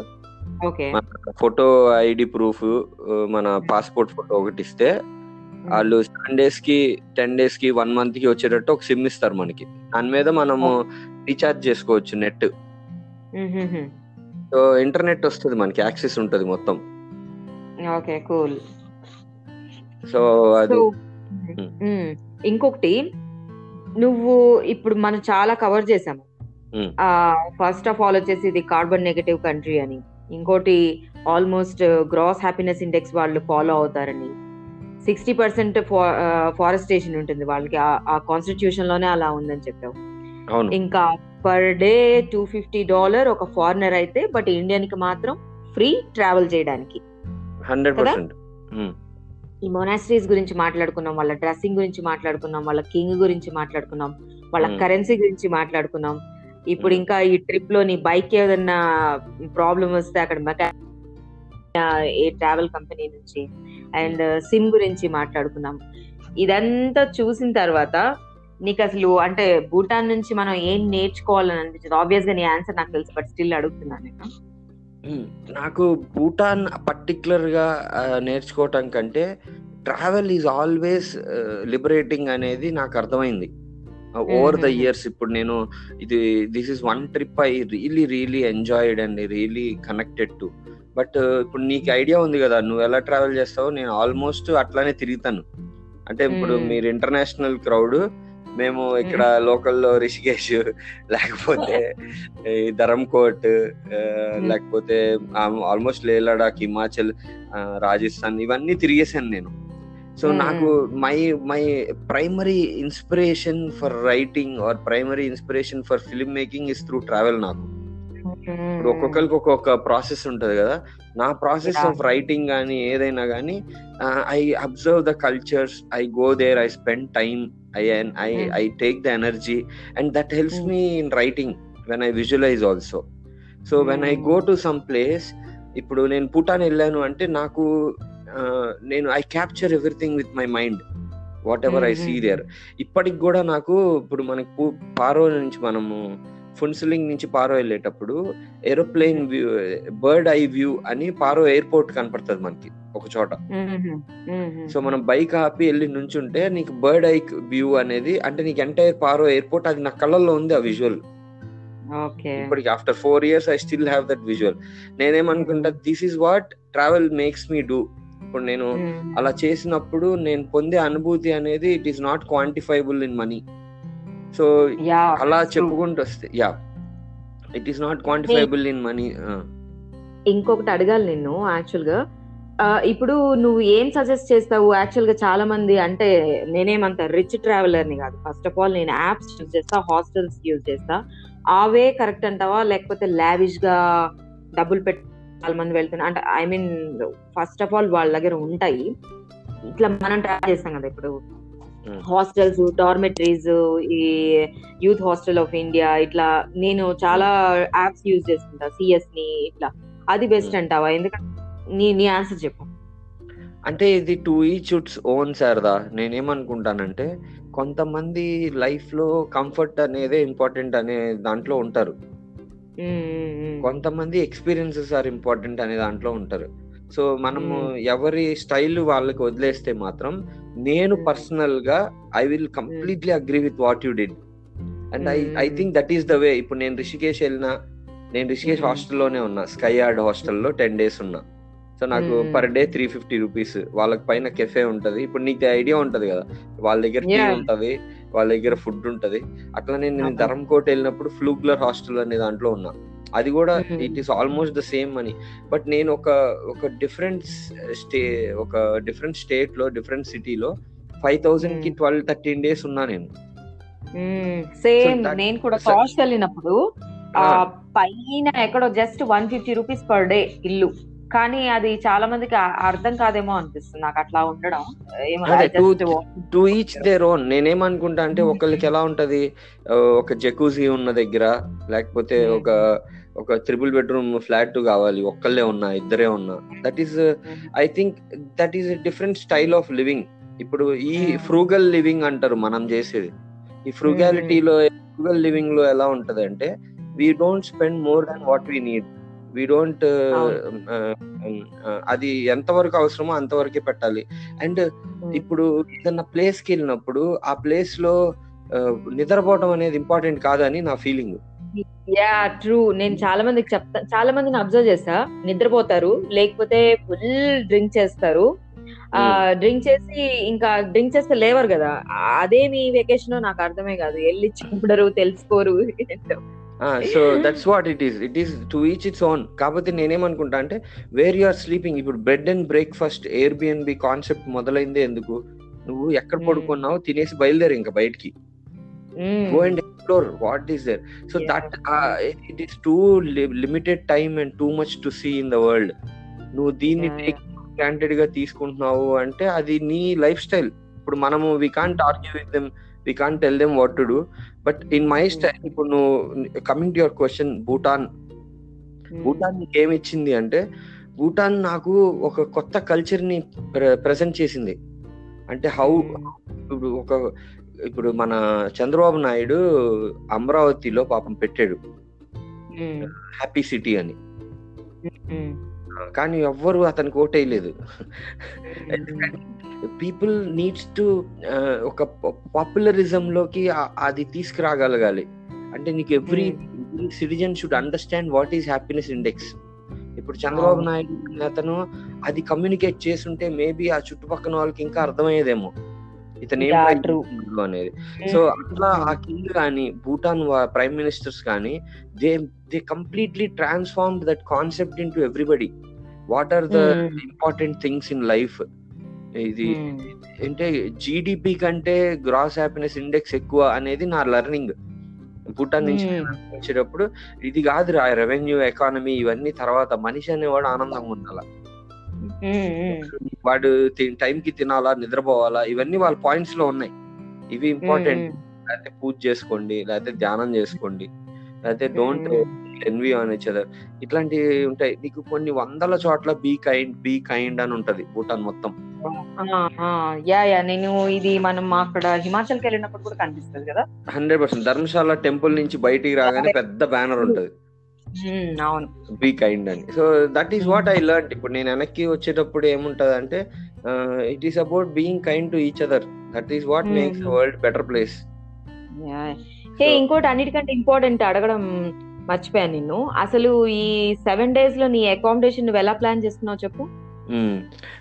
ఫోటో, ఐడి ప్రూఫ్, మన పాస్పోర్ట్ ఫోటో ఒకటి ఇస్తే వాళ్ళు 7 డేస్ కి, 10 days కి, 1 month కి వచ్చేటట్టు ఒక సిమ్ ఇస్తారు మనకి. దాని మీద మనము రీఛార్జ్ చేసుకోవచ్చు నెట్. సో ఇంటర్నెట్ వస్తుంది మనకి, యాక్సెస్ ఉంటుంది మొత్తం. Okay, cool. సో అది ఇంకొకటి. నువ్వు ఇప్పుడు మనం చాలా కవర్ చేసాము. ఫస్ట్ ఆఫ్ ఆల్ వచ్చేసి ఇది కార్బన్ నెగటివ్ కంట్రీ అని, ఇంకోటి ఆల్మోస్ట్ గ్రాస్ హ్యాపీనెస్ ఇండెక్స్ వాళ్ళు ఫాలో అవుతారని, 60% ఫారెస్టేషన్ ఉంటుంది వాళ్ళకి, ఆ కాన్స్టిట్యూషన్ లోనే అలా ఉందని చెప్పావు. ఇంకా పర్ డే $250 ఒక ఫారినర్ అయితే, బట్ ఇండియానికి మాత్రం ఫ్రీ ట్రావెల్ చేయడానికి. 100% ఈ మొనాస్ట్రీస్ గురించి మాట్లాడుకున్నాం, వాళ్ళ డ్రెస్సింగ్ గురించి మాట్లాడుకున్నాం, వాళ్ళ కింగ్ గురించి మాట్లాడుకున్నాం, వాళ్ళ కరెన్సీ గురించి మాట్లాడుకున్నాం. ఇప్పుడు ఇంకా ఈ ట్రిప్ లో నీ బైక్ ఏదన్నా ప్రాబ్లం వస్తే అక్కడ మెకానిక్ ఏ ట్రావెల్ కంపెనీ నుంచి, అండ్ సిమ్ గురించి మాట్లాడుకున్నాం. ఇదంతా చూసిన తర్వాత నీకు అసలు అంటే భూటాన్ నుంచి మనం ఏం నేర్చుకోవాలని అనిపించింది? ఆబ్వియస్ గా నీ ఆన్సర్ నాకు తెలుసు, బట్ స్టిల్ అడుగుతున్నాను నేను. నాకు భూటాన్ పర్టిక్యులర్ గా నేర్చుకోవటం కంటే ట్రావెల్ ఈజ్ ఆల్వేస్ లిబరేటింగ్ అనేది నాకు అర్థమైంది ఓవర్ ద ఇయర్స్. ఇప్పుడు నేను this is one trip I really really enjoyed and really connected to. But ఇప్పుడు నీకు ఐడియా ఉంది కదా నువ్వు ఎలా ట్రావెల్ చేస్తావో, నేను ఆల్మోస్ట్ అట్లానే తిరుగుతాను. అంటే ఇప్పుడు మీరు ఇంటర్నేషనల్ క్రౌడ్, మేము ఇక్కడ లోకల్లో రిషికేష్, లేకపోతే ధరంకోట్, లేకపోతే ఆల్మోస్ట్ లేహ్, లడాక్, హిమాచల్, రాజస్థాన్ ఇవన్నీ తిరిగేసాను నేను. సో నాకు my primary inspiration for writing or primary inspiration for film making is through travel. నాకు ఇప్పుడు ఒక్కొక్కరికి ఒక్కొక్క ప్రాసెస్ ఉంటది కదా, నా ప్రాసెస్ ఆఫ్ రైటింగ్ కానీ ఏదైనా కానీ I observe the cultures, I go there, I spend time, I take the energy, and that helps me in writing when I visualize also. So when I go to some place, ఇప్పుడు నేను భూటాన్ వెళ్ళాను అంటే నాకు నేను I capture everything with my mind, whatever I see there. ఇప్పటికి కూడా నాకు ఇప్పుడు మనకు పారో నుంచి, మనము ఫున్సెలింగ్ నుంచి పారో వెళ్ళేటప్పుడు aeroplane view, bird eye view అని పారో ఎయిర్పోర్ట్ కనపడుతుంది మనకి ఒక చోట. సో మనం బైక్ ఆపి వెళ్ళి నుంచుంటే నీకు బర్డ్ ఐ వ్యూ అనేది, అంటే నీకు ఎంటైర్ పారో ఎయిర్పోర్ట్ అది నా కళ్ళల్లో ఉంది ఆ విజువల్. ఇప్పటికి after 4 years I still have that visual. నేనేమనుకుంటా this is what travel makes me do. ఇప్పుడు నేను అలా చేసినప్పుడు నేను పొందే అనుభూతి అనేది it is not quantifiable in money. So అలా చెప్పుకుంటూ వస్తే yeah it is not quantifiable in money. ఇంకొకటి అడగాలి నిన్ను యాక్చువల్ గా, ఇప్పుడు నువ్వు ఏం సజెస్ట్ చేస్తావు? యాక్చువల్ గా చాలా మంది అంటే నేనేమంత రిచ్ ట్రావెలర్ ని కాదు, ఫస్ట్ ఆఫ్ ఆల్ నేను యాప్స్ యూజ్ చేస్తా, హాస్టల్స్ యూజ్ చేస్తా, అవే కరెక్ట్ అంటావా లేకపోతే లావిష్ గా డబ్బులు పెట్టి చాలా మంది వెళ్తున్నా అంటే I mean first of all వాళ్ళ దగ్గర ఉంటాయి ఇట్లా మనం ట్రావెల్ చేస్తాం కదా ఇప్పుడు హాస్టల్స్, డార్మెటరీస్, ఈ యూత్ హాస్టల్ ఆఫ్ ఇండియా, ఇట్లా నేను చాలా యాప్స్ యూజ్ చేస్తుంటా సిఎస్ ని, ఇట్లా అది బెస్ట్ అంటావా? ఎందుకంటే నీ ఆన్సర్ చెప్పు. అంటే ఇది టు ఈచ్ ఇట్స్ ఓన్ సరదా. నేనేమనుకుంటానంటే కొంతమంది లైఫ్ లో కంఫర్ట్ అనేది ఇంపార్టెంట్ అనే దాంట్లో ఉంటారు, కొంతమంది ఎక్స్పీరియన్సెస్ ఆర్ ఇంపార్టెంట్ అనే దాంట్లో ఉంటారు. సో మనము ఎవరి స్టైల్ వాళ్ళకి వదిలేస్తే మాత్రం నేను పర్సనల్ గా I will completely agree with what you did and I think that is the way. ఇప్పుడు నేను రిషికేష్ వెళ్ళినా, నేను రిషికేష్ హాస్టల్లోనే ఉన్నా, స్కై యార్డ్ హాస్టల్లో 10 days ఉన్నా. సో నాకు పర్ డే 350 రూపీస్. వాళ్ళకి పైన కెఫే ఉంటది, ఇప్పుడు నీకు ఐడియా ఉంటది కదా, వాళ్ళ దగ్గర టీ ఉంటది, వాళ్ళ దగ్గర ఫుడ్ ఉంటది. అట్లా నేను ధరంకోట్ వెళ్ళినప్పుడు ఫ్లూగ్లర్ హాస్టల్ అనే దాంట్లో ఉన్నా, అది కూడా it is almost the same money. But నేను ఒక డిఫరెంట్ స్టేట్ లో, డిఫరెంట్ సిటీలో 5,000 కి 12-13 days ఉన్నా నేను. సేమ్ నేను కూడా హాస్టల్ వెళ్ళినప్పుడు పైన ఎక్కడో జస్ట్ 150 రూపీస్ పర్ డే ఇల్లు, కానీ అది చాలా మందికి అర్థం కాదేమో అనిపిస్తుంది నాకు అట్లా ఉండడం. To each their own. నేనేమనుకుంటా అంటే ఒకళ్ళకి ఎలా ఉంటది, ఒక జకూజీ ఉన్న దగ్గర లేకపోతే ఒక 3 bedroom ఫ్లాట్ కావాలి, ఒక్కళ్ళే ఉన్నా ఇద్దరే ఉన్నా, that is I think that is different style of living. ఇప్పుడు ఈ ఫ్రూగల్ లివింగ్ అంటారు మనం చేసేది, ఈ ఫ్రూగాలిటీలో ఫ్రూగల్ లివింగ్ లో ఎలా ఉంటది అంటే we don't spend more than what we need. We don't అది ఎంతవరకు అవసరమో అంతవరకే పెట్టాలి. అండ్ ఇప్పుడు ఏదన్నా ప్లేస్కి వెళ్ళినప్పుడు ఆ ప్లేస్ లో నిద్రపోవడం అనేది ఇంపార్టెంట్ కాదని నా ఫీలింగ్. Yeah true. నేను చాలా మందికి చెప్తా, చాలా మందిని అబ్జర్వ్ చేస్తా, నిద్రపోతారు లేకపోతే ఫుల్ డ్రింక్ చేస్తారు, డ్రింక్ చేసి ఇంకా డ్రింక్ చేస్తే లేవరు కదా. అదే మీ వెకేషన్ నాకు అర్థమే కాదు, వెళ్ళి చూడరు, తెలుసుకోరు. So that's what it is to each it's own. కాకపోతే నేనేమనుకుంటా అంటే వేర్ యు ఆర్ స్లీపింగ్, ఇప్పుడు bed and breakfast Airbnb concept మొదలైందే ఎందుకు? నువ్వు ఎక్కడ పడుకున్నావు, తినేసి బయలుదేరు, ఇంకా బయటికి go and explore what is there. So that it is too limited time and too much to see in the world. నువ్వు దీన్ని టేక్ గ్రాంటెడ్ గా తీసుకుంటున్నావు అంటే అది నీ లైఫ్ స్టైల్. ఇప్పుడు మనము we can't argue with them, we can't tell them what to do, but in my style ipo no coming to your question, Bhutan game ichindi ante Bhutan naaku oka kotta culture ni present chesindi ante how oka ipudu mana Chandrababu Naidu Amravati lo paapam pettadu happy city ani, కానీ ఎవ్వరు అతనికి ఓటేయలేదు. People needs to ఒక పాపులరిజంలోకి అది తీసుకురాగలగాలి అంటే నీకు every citizen should understand what is happiness index. ఇప్పుడు చంద్రబాబు నాయుడు అతను అది కమ్యూనికేట్ చేస్తుంటే మేబీ ఆ చుట్టుపక్కల వాళ్ళకి ఇంకా అర్థమయ్యేదేమో ఇతను ఏం అనేది. సో అట్లా ఆ కింగ్ కానీ భూటాన్ ప్రైమ్ మినిస్టర్స్ కానీ they completely transformed that concept into everybody. What are the important things in life? ఇది అంటే జీడిపి కంటే గ్రాస్ హ్యాపీనెస్ ఇండెక్స్ ఎక్కువ అనేది నా లెర్నింగ్ భూటాన్ నుంచి వచ్చేటప్పుడు. ఇది కాదు రెవెన్యూ, ఎకానమీ, ఇవన్నీ తర్వాత. మనిషి అనేవాడు ఆనందంగా ఉండాల, వాడు టైంకి తినాలా, నిద్రపోవాలా, ఇవన్నీ వాళ్ళ పాయింట్స్ లో ఉన్నాయి. ఇవి ఇంపార్టెంట్. లేకపోతే పూజ చేసుకోండి, లేకపోతే ధ్యానం చేసుకోండి, లేకపోతే don't envy on each other, ఇట్లాంటివి ఉంటాయి. నీకు కొన్ని 100 చోట్ల బీ కైండ్ అని ఉంటది భూటాన్ మొత్తం. నేను ఇది మనం అక్కడ హిమాచల్కి వెళ్ళినప్పుడు కూడా కనిపిస్తుంది కదా 100%. ధర్మశాల టెంపుల్ నుంచి బయటికి రాగానే పెద్ద బ్యానర్ ఉంటది బీ కైండ్ అని. So that is what I learn. ఇప్పుడు నేను వెనక్కి వచ్చేటప్పుడు ఏముంటది అంటే it is about being kind to each other. That is what makes the world better place. ఇంకోటి అన్నిటికంటే ఇంపార్టెంట్ అడగడం మర్చిపోయాను నిన్ను. అసలు ఈ 7 days లో నీ అకామిడేషన్ నువ్వు ఎలా ప్లాన్ చేస్తున్నావు చెప్పు.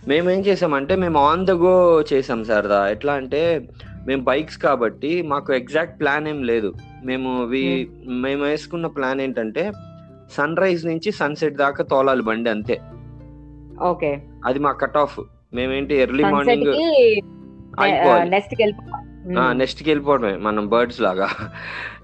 మేమేం చేసామంటే మేము ఆన్ ద గో చేసాం సరదా. ఎట్లా అంటే మేము బైక్స్ కాబట్టి మాకు ఎగ్జాక్ట్ ప్లాన్ ఏం లేదు. మేము వేసుకున్న ప్లాన్ ఏంటంటే సన్ రైజ్ నుంచి సన్సెట్ దాకా తోలాలి బండి, అంతే. ఓకే, అది మా కట్ ఆఫ్. మేమేంటి ఎర్లీ మార్నింగ్ నెక్స్ట్కి వెళ్ళిపోవడమే మనం బర్డ్స్ లాగా.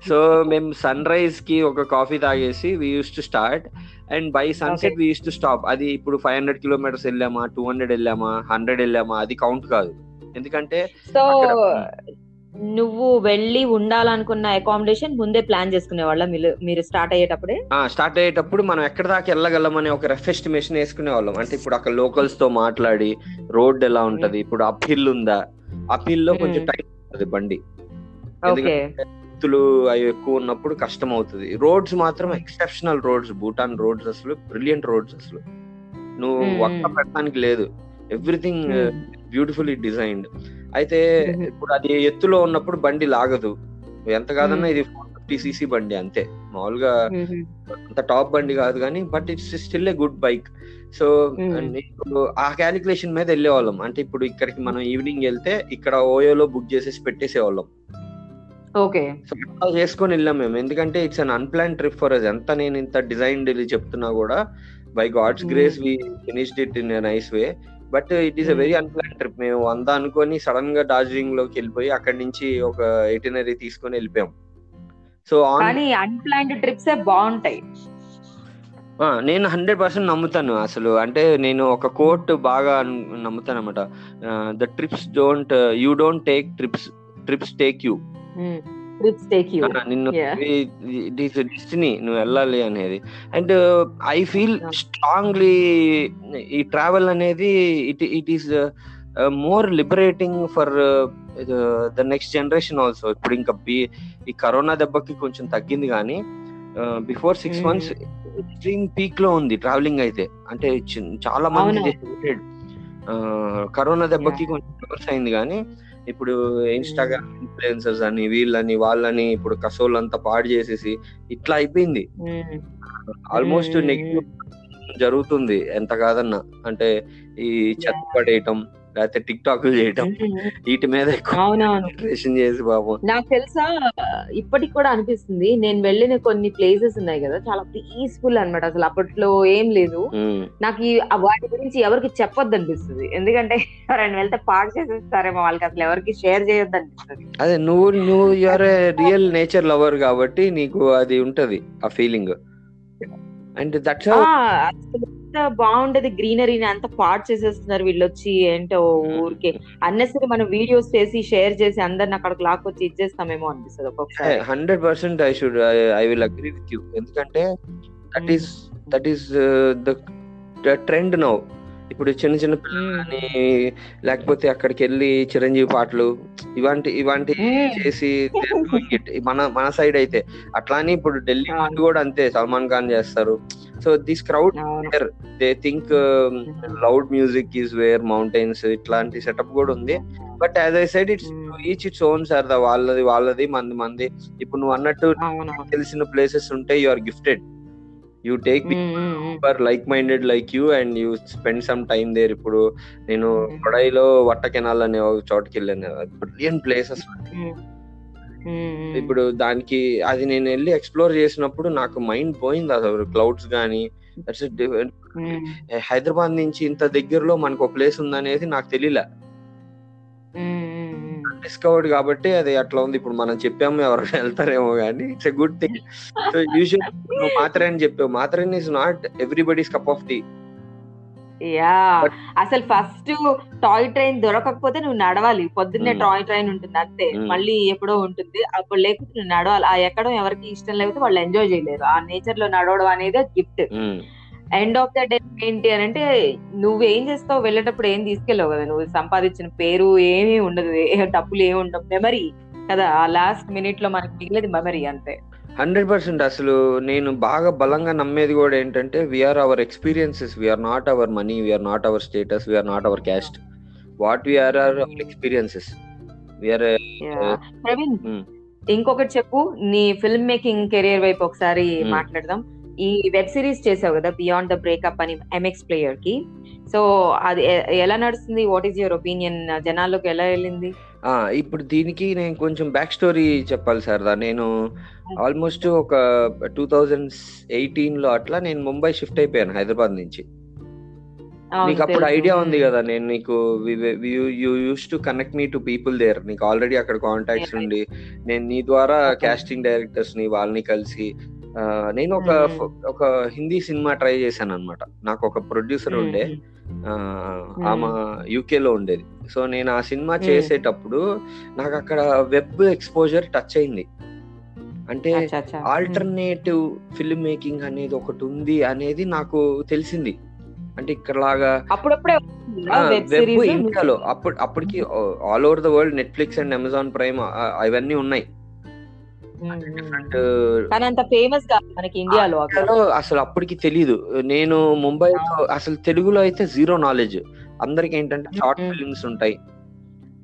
సో మేము సన్ రైజ్ కి ఒక కాఫీ తాగేసి we use to start and by sunset we use to stop. అది ఇప్పుడు 500 kilometers వెళ్ళామా, 200 వెళ్ళామా, 100 వెళ్ళామా అది కౌంట్ కాదు. ఎందుకంటే సో నువ్వు వెళ్ళి ఉండాలనుకున్న అకామిడేషన్ ముందే ప్లాన్ చేసుకునే వాళ్ళం మీరు స్టార్ట్ అయ్యేటప్పుడు మనం ఎక్కడ దాకా వెళ్ళగలమని ఒక రఫ్ ఎస్టిమేషన్ వేసుకునే వాళ్ళం. అంటే ఇప్పుడు అక్కడ లోకల్స్ తో మాట్లాడి రోడ్ ఎలా ఉంటది, ఇప్పుడు అప్ హిల్ ఉందా, అప్ హిల్ లో కొంచెం టైం ఉంటుంది బండి, ఎత్తులు అవి ఎక్కువ ఉన్నప్పుడు కష్టం అవుతుంది. రోడ్స్ మాత్రం ఎక్సెప్షనల్ రోడ్స్, భూటాన్ రోడ్స్ అసలు బ్రిలియంట్ రోడ్స్, అసలు నువ్వు ఒక్క పెట్టడానికి లేదు, ఎవ్రీథింగ్ బ్యూటిఫుల్లీ డిజైన్డ్. అయితే ఇప్పుడు అది ఎత్తులో ఉన్నప్పుడు బండి లాగదు, ఎంత కాదన్నా ఇది 450cc బండి అంతే, మామూలుగా అంత టాప్ బండి కాదు కానీ but it's still a good bike. So ఆ క్యాలిక్యులేషన్ మీద వెళ్ళేవాళ్ళం. అంటే ఇప్పుడు ఇక్కడికి మనం ఈవినింగ్ వెళ్తే ఇక్కడ ఓయోలో బుక్ చేసేసి పెట్టేసేవాళ్ళం. ఓకే, సో చేసుకొని వెళ్ళాం మేము. ఎందుకంటే it's un unplanned trip for us. ఎంత నేను ఇంత డిజైన్ చెప్తున్నా కూడా by God's grace we finished it in a nice way. But it is a very unplanned trip. మేము అంతా అనుకొని సడన్ గా డార్జిలింగ్ లోకి వెళ్ళిపోయి అక్కడి నుంచి ఒక ఎటినరీ తీసుకొని వెళ్ళిపోయాం. సో అన్ప్లాన్డ్ ట్రిప్స్ బాగుంటాయి, నేను 100% నమ్ముతాను అసలు. అంటే నేను ఒక కోట్ బాగా నమ్ముతాను అనమాట, the trips don't take trips, trips take you. నిన్ను ఇట్ ఈస్ డెస్టినీ, నువ్వు వెళ్ళాలి అనేది. అండ్ ఐ ఫీల్ స్ట్రాంగ్లీ ఈ ట్రావెల్ అనేది it is more liberating for the next generation also. ఇప్పుడు ఇంకా ఈ కరోనా దెబ్బకి కొంచెం తగ్గింది కానీ బిఫోర్ 6 months ఎక్స్ట్రీమ్ పీక్ లో ఉంది ట్రావెలింగ్ అయితే. అంటే చాలా మంది కరోనా దెబ్బకి కొంచెం రివర్స్ అయింది కానీ ఇప్పుడు ఇన్స్టాగ్రామ్ ఇన్ఫ్లుయెన్సర్స్ అని వీళ్ళని వాళ్ళని ఇప్పుడు కసోల్ అంతా పాడు చేసేసి ఇట్లా అయిపోయింది. ఆల్మోస్ట్ నెగిటివ్ జరుగుతుంది ఎంత కాదన్నా. అంటే ఈ చెత్త పడేయటం, లేకపోతే టిక్ టాక్ చేయటం, వీటి మీద కాన్సంట్రేషన్ చేసి బాబు. నాకు తెలుసా ఇప్పటికి కూడా అనిపిస్తుంది, నేను వెళ్ళిన కొన్ని ప్లేసెస్ ఉన్నాయి కదా చాలా పీస్ఫుల్ అనమాట, అసలు అప్పట్లో ఏం లేదు. నాకు వాటి గురించి ఎవరికి చెప్పొద్దు అనిపిస్తుంది, ఎందుకంటే ఎవరైనా వెళ్తే పాడు చేసేస్తారేమో, వాళ్ళకి అసలు ఎవరికి షేర్ చేయొద్దు అనిపిస్తుంది. అదే నువ్వు you are a real nature lover కాబట్టి నీకు అది ఉంటది ఆ ఫీలింగ్. అండ్ దట్స్ బాగుంటది, గ్రీనరీని అంత పాడు చేసేస్తున్నారు వీళ్ళు వచ్చి. ఏంటో ఊరికే అన్నెసరీ మనం వీడియోస్ చేసి షేర్ చేసి అందరిని అక్కడ క్లాక్ వచ్చి ఇచ్చేస్తామేమో అనిపిస్తుంది ఒక్కొక్కసారి. 100% I will agree with you. ఎందుకంటే that is the trend now. ఇప్పుడు చిన్న చిన్న పిల్లలని లేకపోతే అక్కడికి వెళ్ళి చిరంజీవి పాటలు ఇలాంటి చేసి మన సైడ్ అయితే అట్లా అని. ఇప్పుడు ఢిల్లీ వాళ్ళు కూడా అంతే, సల్మాన్ ఖాన్ చేస్తారు. So this crowd they think loud music is where mountains, ఇట్లాంటి సెటప్ కూడా ఉంది. But as I said it's each it's own సరదా, వాళ్ళది మంది. ఇప్పుడు నువ్వు అన్నట్టు తెలిసిన ప్లేసెస్ ఉంటే you are gifted. You take people who are like-minded like you and you spend some time there. ఇప్పుడు నేను కొడైలో వట్ట కెనాల్ అనే ఒక చోటుకి వెళ్ళాను, బ్రిలియంట్ ప్లేస్ అసలు. ఇప్పుడు దానికి అది నేను వెళ్ళి ఎక్స్ప్లోర్ చేసినప్పుడు నాకు మైండ్ పోయింది అసలు. క్లౌడ్స్ కానీ హైదరాబాద్ నుంచి ఇంత దగ్గరలో మనకు ఒక ప్లేస్ ఉందనేది నాకు తెలియలే, డిస్కవర్డ్ కాబట్టి అది అట్లా ఉంది. ఇప్పుడు మనం చెప్పాము ఎవరు వెళ్తారేమో కానీ it's a good thing. So usual నువ్వు మాత్రని చెప్పావు, Matheran is not everybody's cup of tea. Yeah, అసలు ఫస్ట్ టాయ్ ట్రైన్ దొరకకపోతే నువ్వు నడవాలి. పొద్దున్నే టాయ్ ట్రైన్ ఉంటుంది అంతే, మళ్ళీ ఎప్పుడో ఉంటుంది, అప్పుడు లేకపోతే నువ్వు నడవాలి. ఆ ఎక్కడం ఎవరికి ఇష్టం లేకపోతే వాళ్ళు ఎంజాయ్ చేయలేరు. ఆ నేచర్ లో నడవడం అనేది gift. End of the day ఏంటి అని అంటే నువ్వేం చేస్తావు వెళ్ళేటప్పుడు, ఏం తీసుకెళ్ళావు కదా, నువ్వు సంపాదించిన పేరు ఏమీ ఉండదు, డబ్బులు ఏమి ఉండవు, మెమరీ కదా. ఆ లాస్ట్ మినిట్ లో మనకి మిగిలేదు మెమరీ అంతే. 100% అసలు నేను బాగా బలంగా నమ్మేది కూడా ఏంటంటే we are our experiences, we are not our money, we are not our status, we are not our caste. What we are our experiences we are. Praveen ఇంకొకటి చెప్పు, నీ ఫిల్మ్ మేకింగ్ కెరియర్ వైపు ఒకసారి మాట్లాడదాం. ఈ వెబ్ సిరీస్ చేసావు కదా బియాండ్ ద బ్రేకప్ అని ఎంఎక్స్ ప్లేయర్ కి, సో అది ఎలా నడుస్తుంది? What is your opinion? జనాల్లోకి ఎలా వెళ్ళింది? ఇప్పుడు దీనికి నేను కొంచెం బ్యాక్ స్టోరీ చెప్పాలి సార్. నేను ఆల్మోస్ట్ ఒక 2018లో అట్లా నేను ముంబై షిఫ్ట్ అయిపోయాను హైదరాబాద్ నుంచి. నీకు అప్పుడు ఐడియా ఉంది కదా, నేను నీకు you use to connect me to people there, నీకు ఆల్రెడీ అక్కడ కాంటాక్ట్స్ ఉండి నేను నీ ద్వారా కాస్టింగ్ డైరెక్టర్స్ ని వాళ్ళని కలిసి నేను ఒక హిందీ సినిమా ట్రై చేశాను అనమాట. నాకు ఒక ప్రొడ్యూసర్ ఉండే, ఆమె యూకేలో ఉండేది. సో నేను ఆ సినిమా చేసేటప్పుడు నాకు అక్కడ వెబ్ ఎక్స్పోజర్ టచ్ అయింది. అంటే ఆల్టర్నేటివ్ ఫిల్మ్ మేకింగ్ అనేది ఒకటి ఉంది అనేది నాకు తెలిసింది. అంటే ఇక్కడ లాగా వెబ్ ఇండియాలో అప్పటికి all over the world Netflix and Amazon Prime అవన్నీ ఉన్నాయి. అసలు అప్పటికి తెలీదు. నేను ముంబైలో అసలు తెలుగులో అయితే జీరో నాలెడ్జ్. అందరికి ఏంటంటే షార్ట్ ఫిల్మ్స్ ఉంటాయి,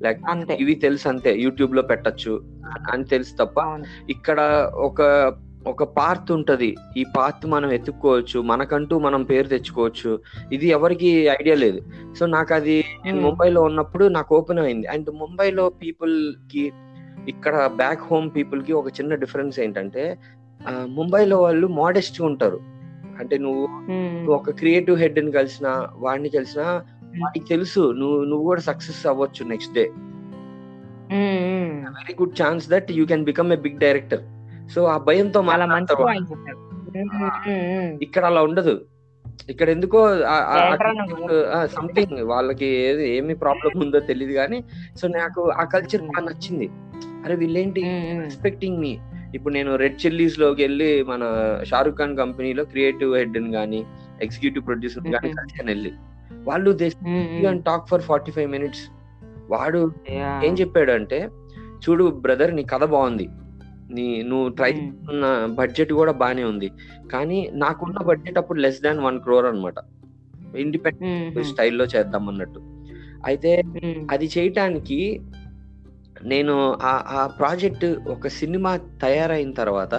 లేకపోతే ఇవి తెలుసు అంతే, యూట్యూబ్ లో పెట్టచ్చు అని తెలుసు తప్ప. ఇక్కడ ఒక పార్ట్ ఉంటది, ఈ పార్ట్ మనం ఎత్తుక్కోవచ్చు, మనకంటూ మనం పేరు తెచ్చుకోవచ్చు, ఇది ఎవరికి ఐడియా లేదు. సో నాకు అది నేను ముంబైలో ఉన్నప్పుడు నాకు ఓపెన్ అయింది. అండ్ ముంబైలో పీపుల్ కి ఇక్కడ బ్యాక్ హోమ్ పీపుల్ కి ఒక చిన్న డిఫరెన్స్ ఏంటంటే ముంబైలో వాళ్ళు మోడెస్ట్ గా ఉంటారు. అంటే నువ్వు ఒక క్రియేటివ్ హెడ్ ని కలిసినా వాడిని కలిసినా వాడికి తెలుసు నువ్వు కూడా సక్సెస్ అవ్వచ్చు next day, very good chance that you can become a big director. So ఆ భయంతో మళ్ళా ఇక్కడ అలా ఉండదు. ఇక్కడ ఎందుకో సంథింగ్ వాళ్ళకి ఏమి ప్రాబ్లం ఉందో తెలియదు కానీ, సో నాకు ఆ కల్చర్ బాగా నచ్చింది. అరే వీళ్ళేంటి ఎక్స్పెక్టింగ్ మీ. ఇప్పుడు నేను రెడ్ చిల్లీస్ లోకి వెళ్ళి మన షారుఖ్ ఖాన్ కంపెనీలో క్రియేటివ్ హెడ్ గానీ ఎగ్జిక్యూటివ్ ప్రొడ్యూసర్ గానీ కలిసి వెళ్ళి వాళ్ళు టాక్ ఫర్ 45 minutes. వాడు ఏం చెప్పాడు అంటే, చూడు బ్రదర్ నీ కథ బాగుంది, నువ్వు ట్రై చేస్తున్న బడ్జెట్ కూడా బానే ఉంది, కానీ నాకున్న బడ్జెట్ అప్పుడు less than 1 crore అనమాట. ఇండిపెండెంట్ స్టైల్లో చేద్దాం అన్నట్టు. అయితే అది చేయటానికి నేను ఆ ప్రాజెక్ట్ ఒక సినిమా తయారైన తర్వాత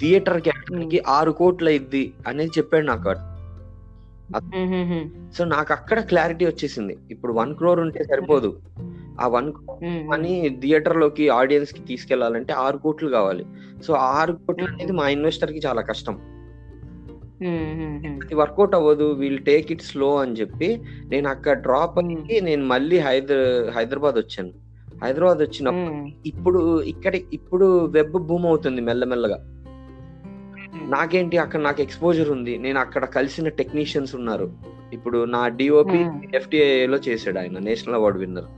థియేటర్ క్యాటర్కి 6 కోట్లు అయింది అనేది చెప్పాడు నాకు. సో నాకు అక్కడ క్లారిటీ వచ్చేసింది, ఇప్పుడు 1 crore ఉంటే సరిపోదు, ఆ 1 crore అని థియేటర్ లోకి ఆడియన్స్ కి తీసుకెళ్లాలంటే 6 కోట్లు కావాలి. సో 6 కోట్లు అనేది మా ఇన్వెస్టర్ కి చాలా కష్టం, అది వర్కౌట్ అవ్వదు, విల్ టేక్ ఇట్ స్లో అని చెప్పి నేను అక్కడ డ్రాప్ అయ్యి నేను మళ్ళీ హైదరాబాద్ వచ్చాను. హైదరాబాద్ వచ్చినప్పుడు ఇప్పుడు వెబ్ బూమ్ అవుతుంది మెల్లమెల్లగా. నాకేంటి అక్కడ నాకు ఎక్స్పోజర్ ఉంది, నేను అక్కడ కలిసిన టెక్నీషియన్స్ ఉన్నారు. ఇప్పుడు నా డిఓపి FTIAలో చేశాడు, ఆయన నేషనల్ అవార్డు విన్నర్.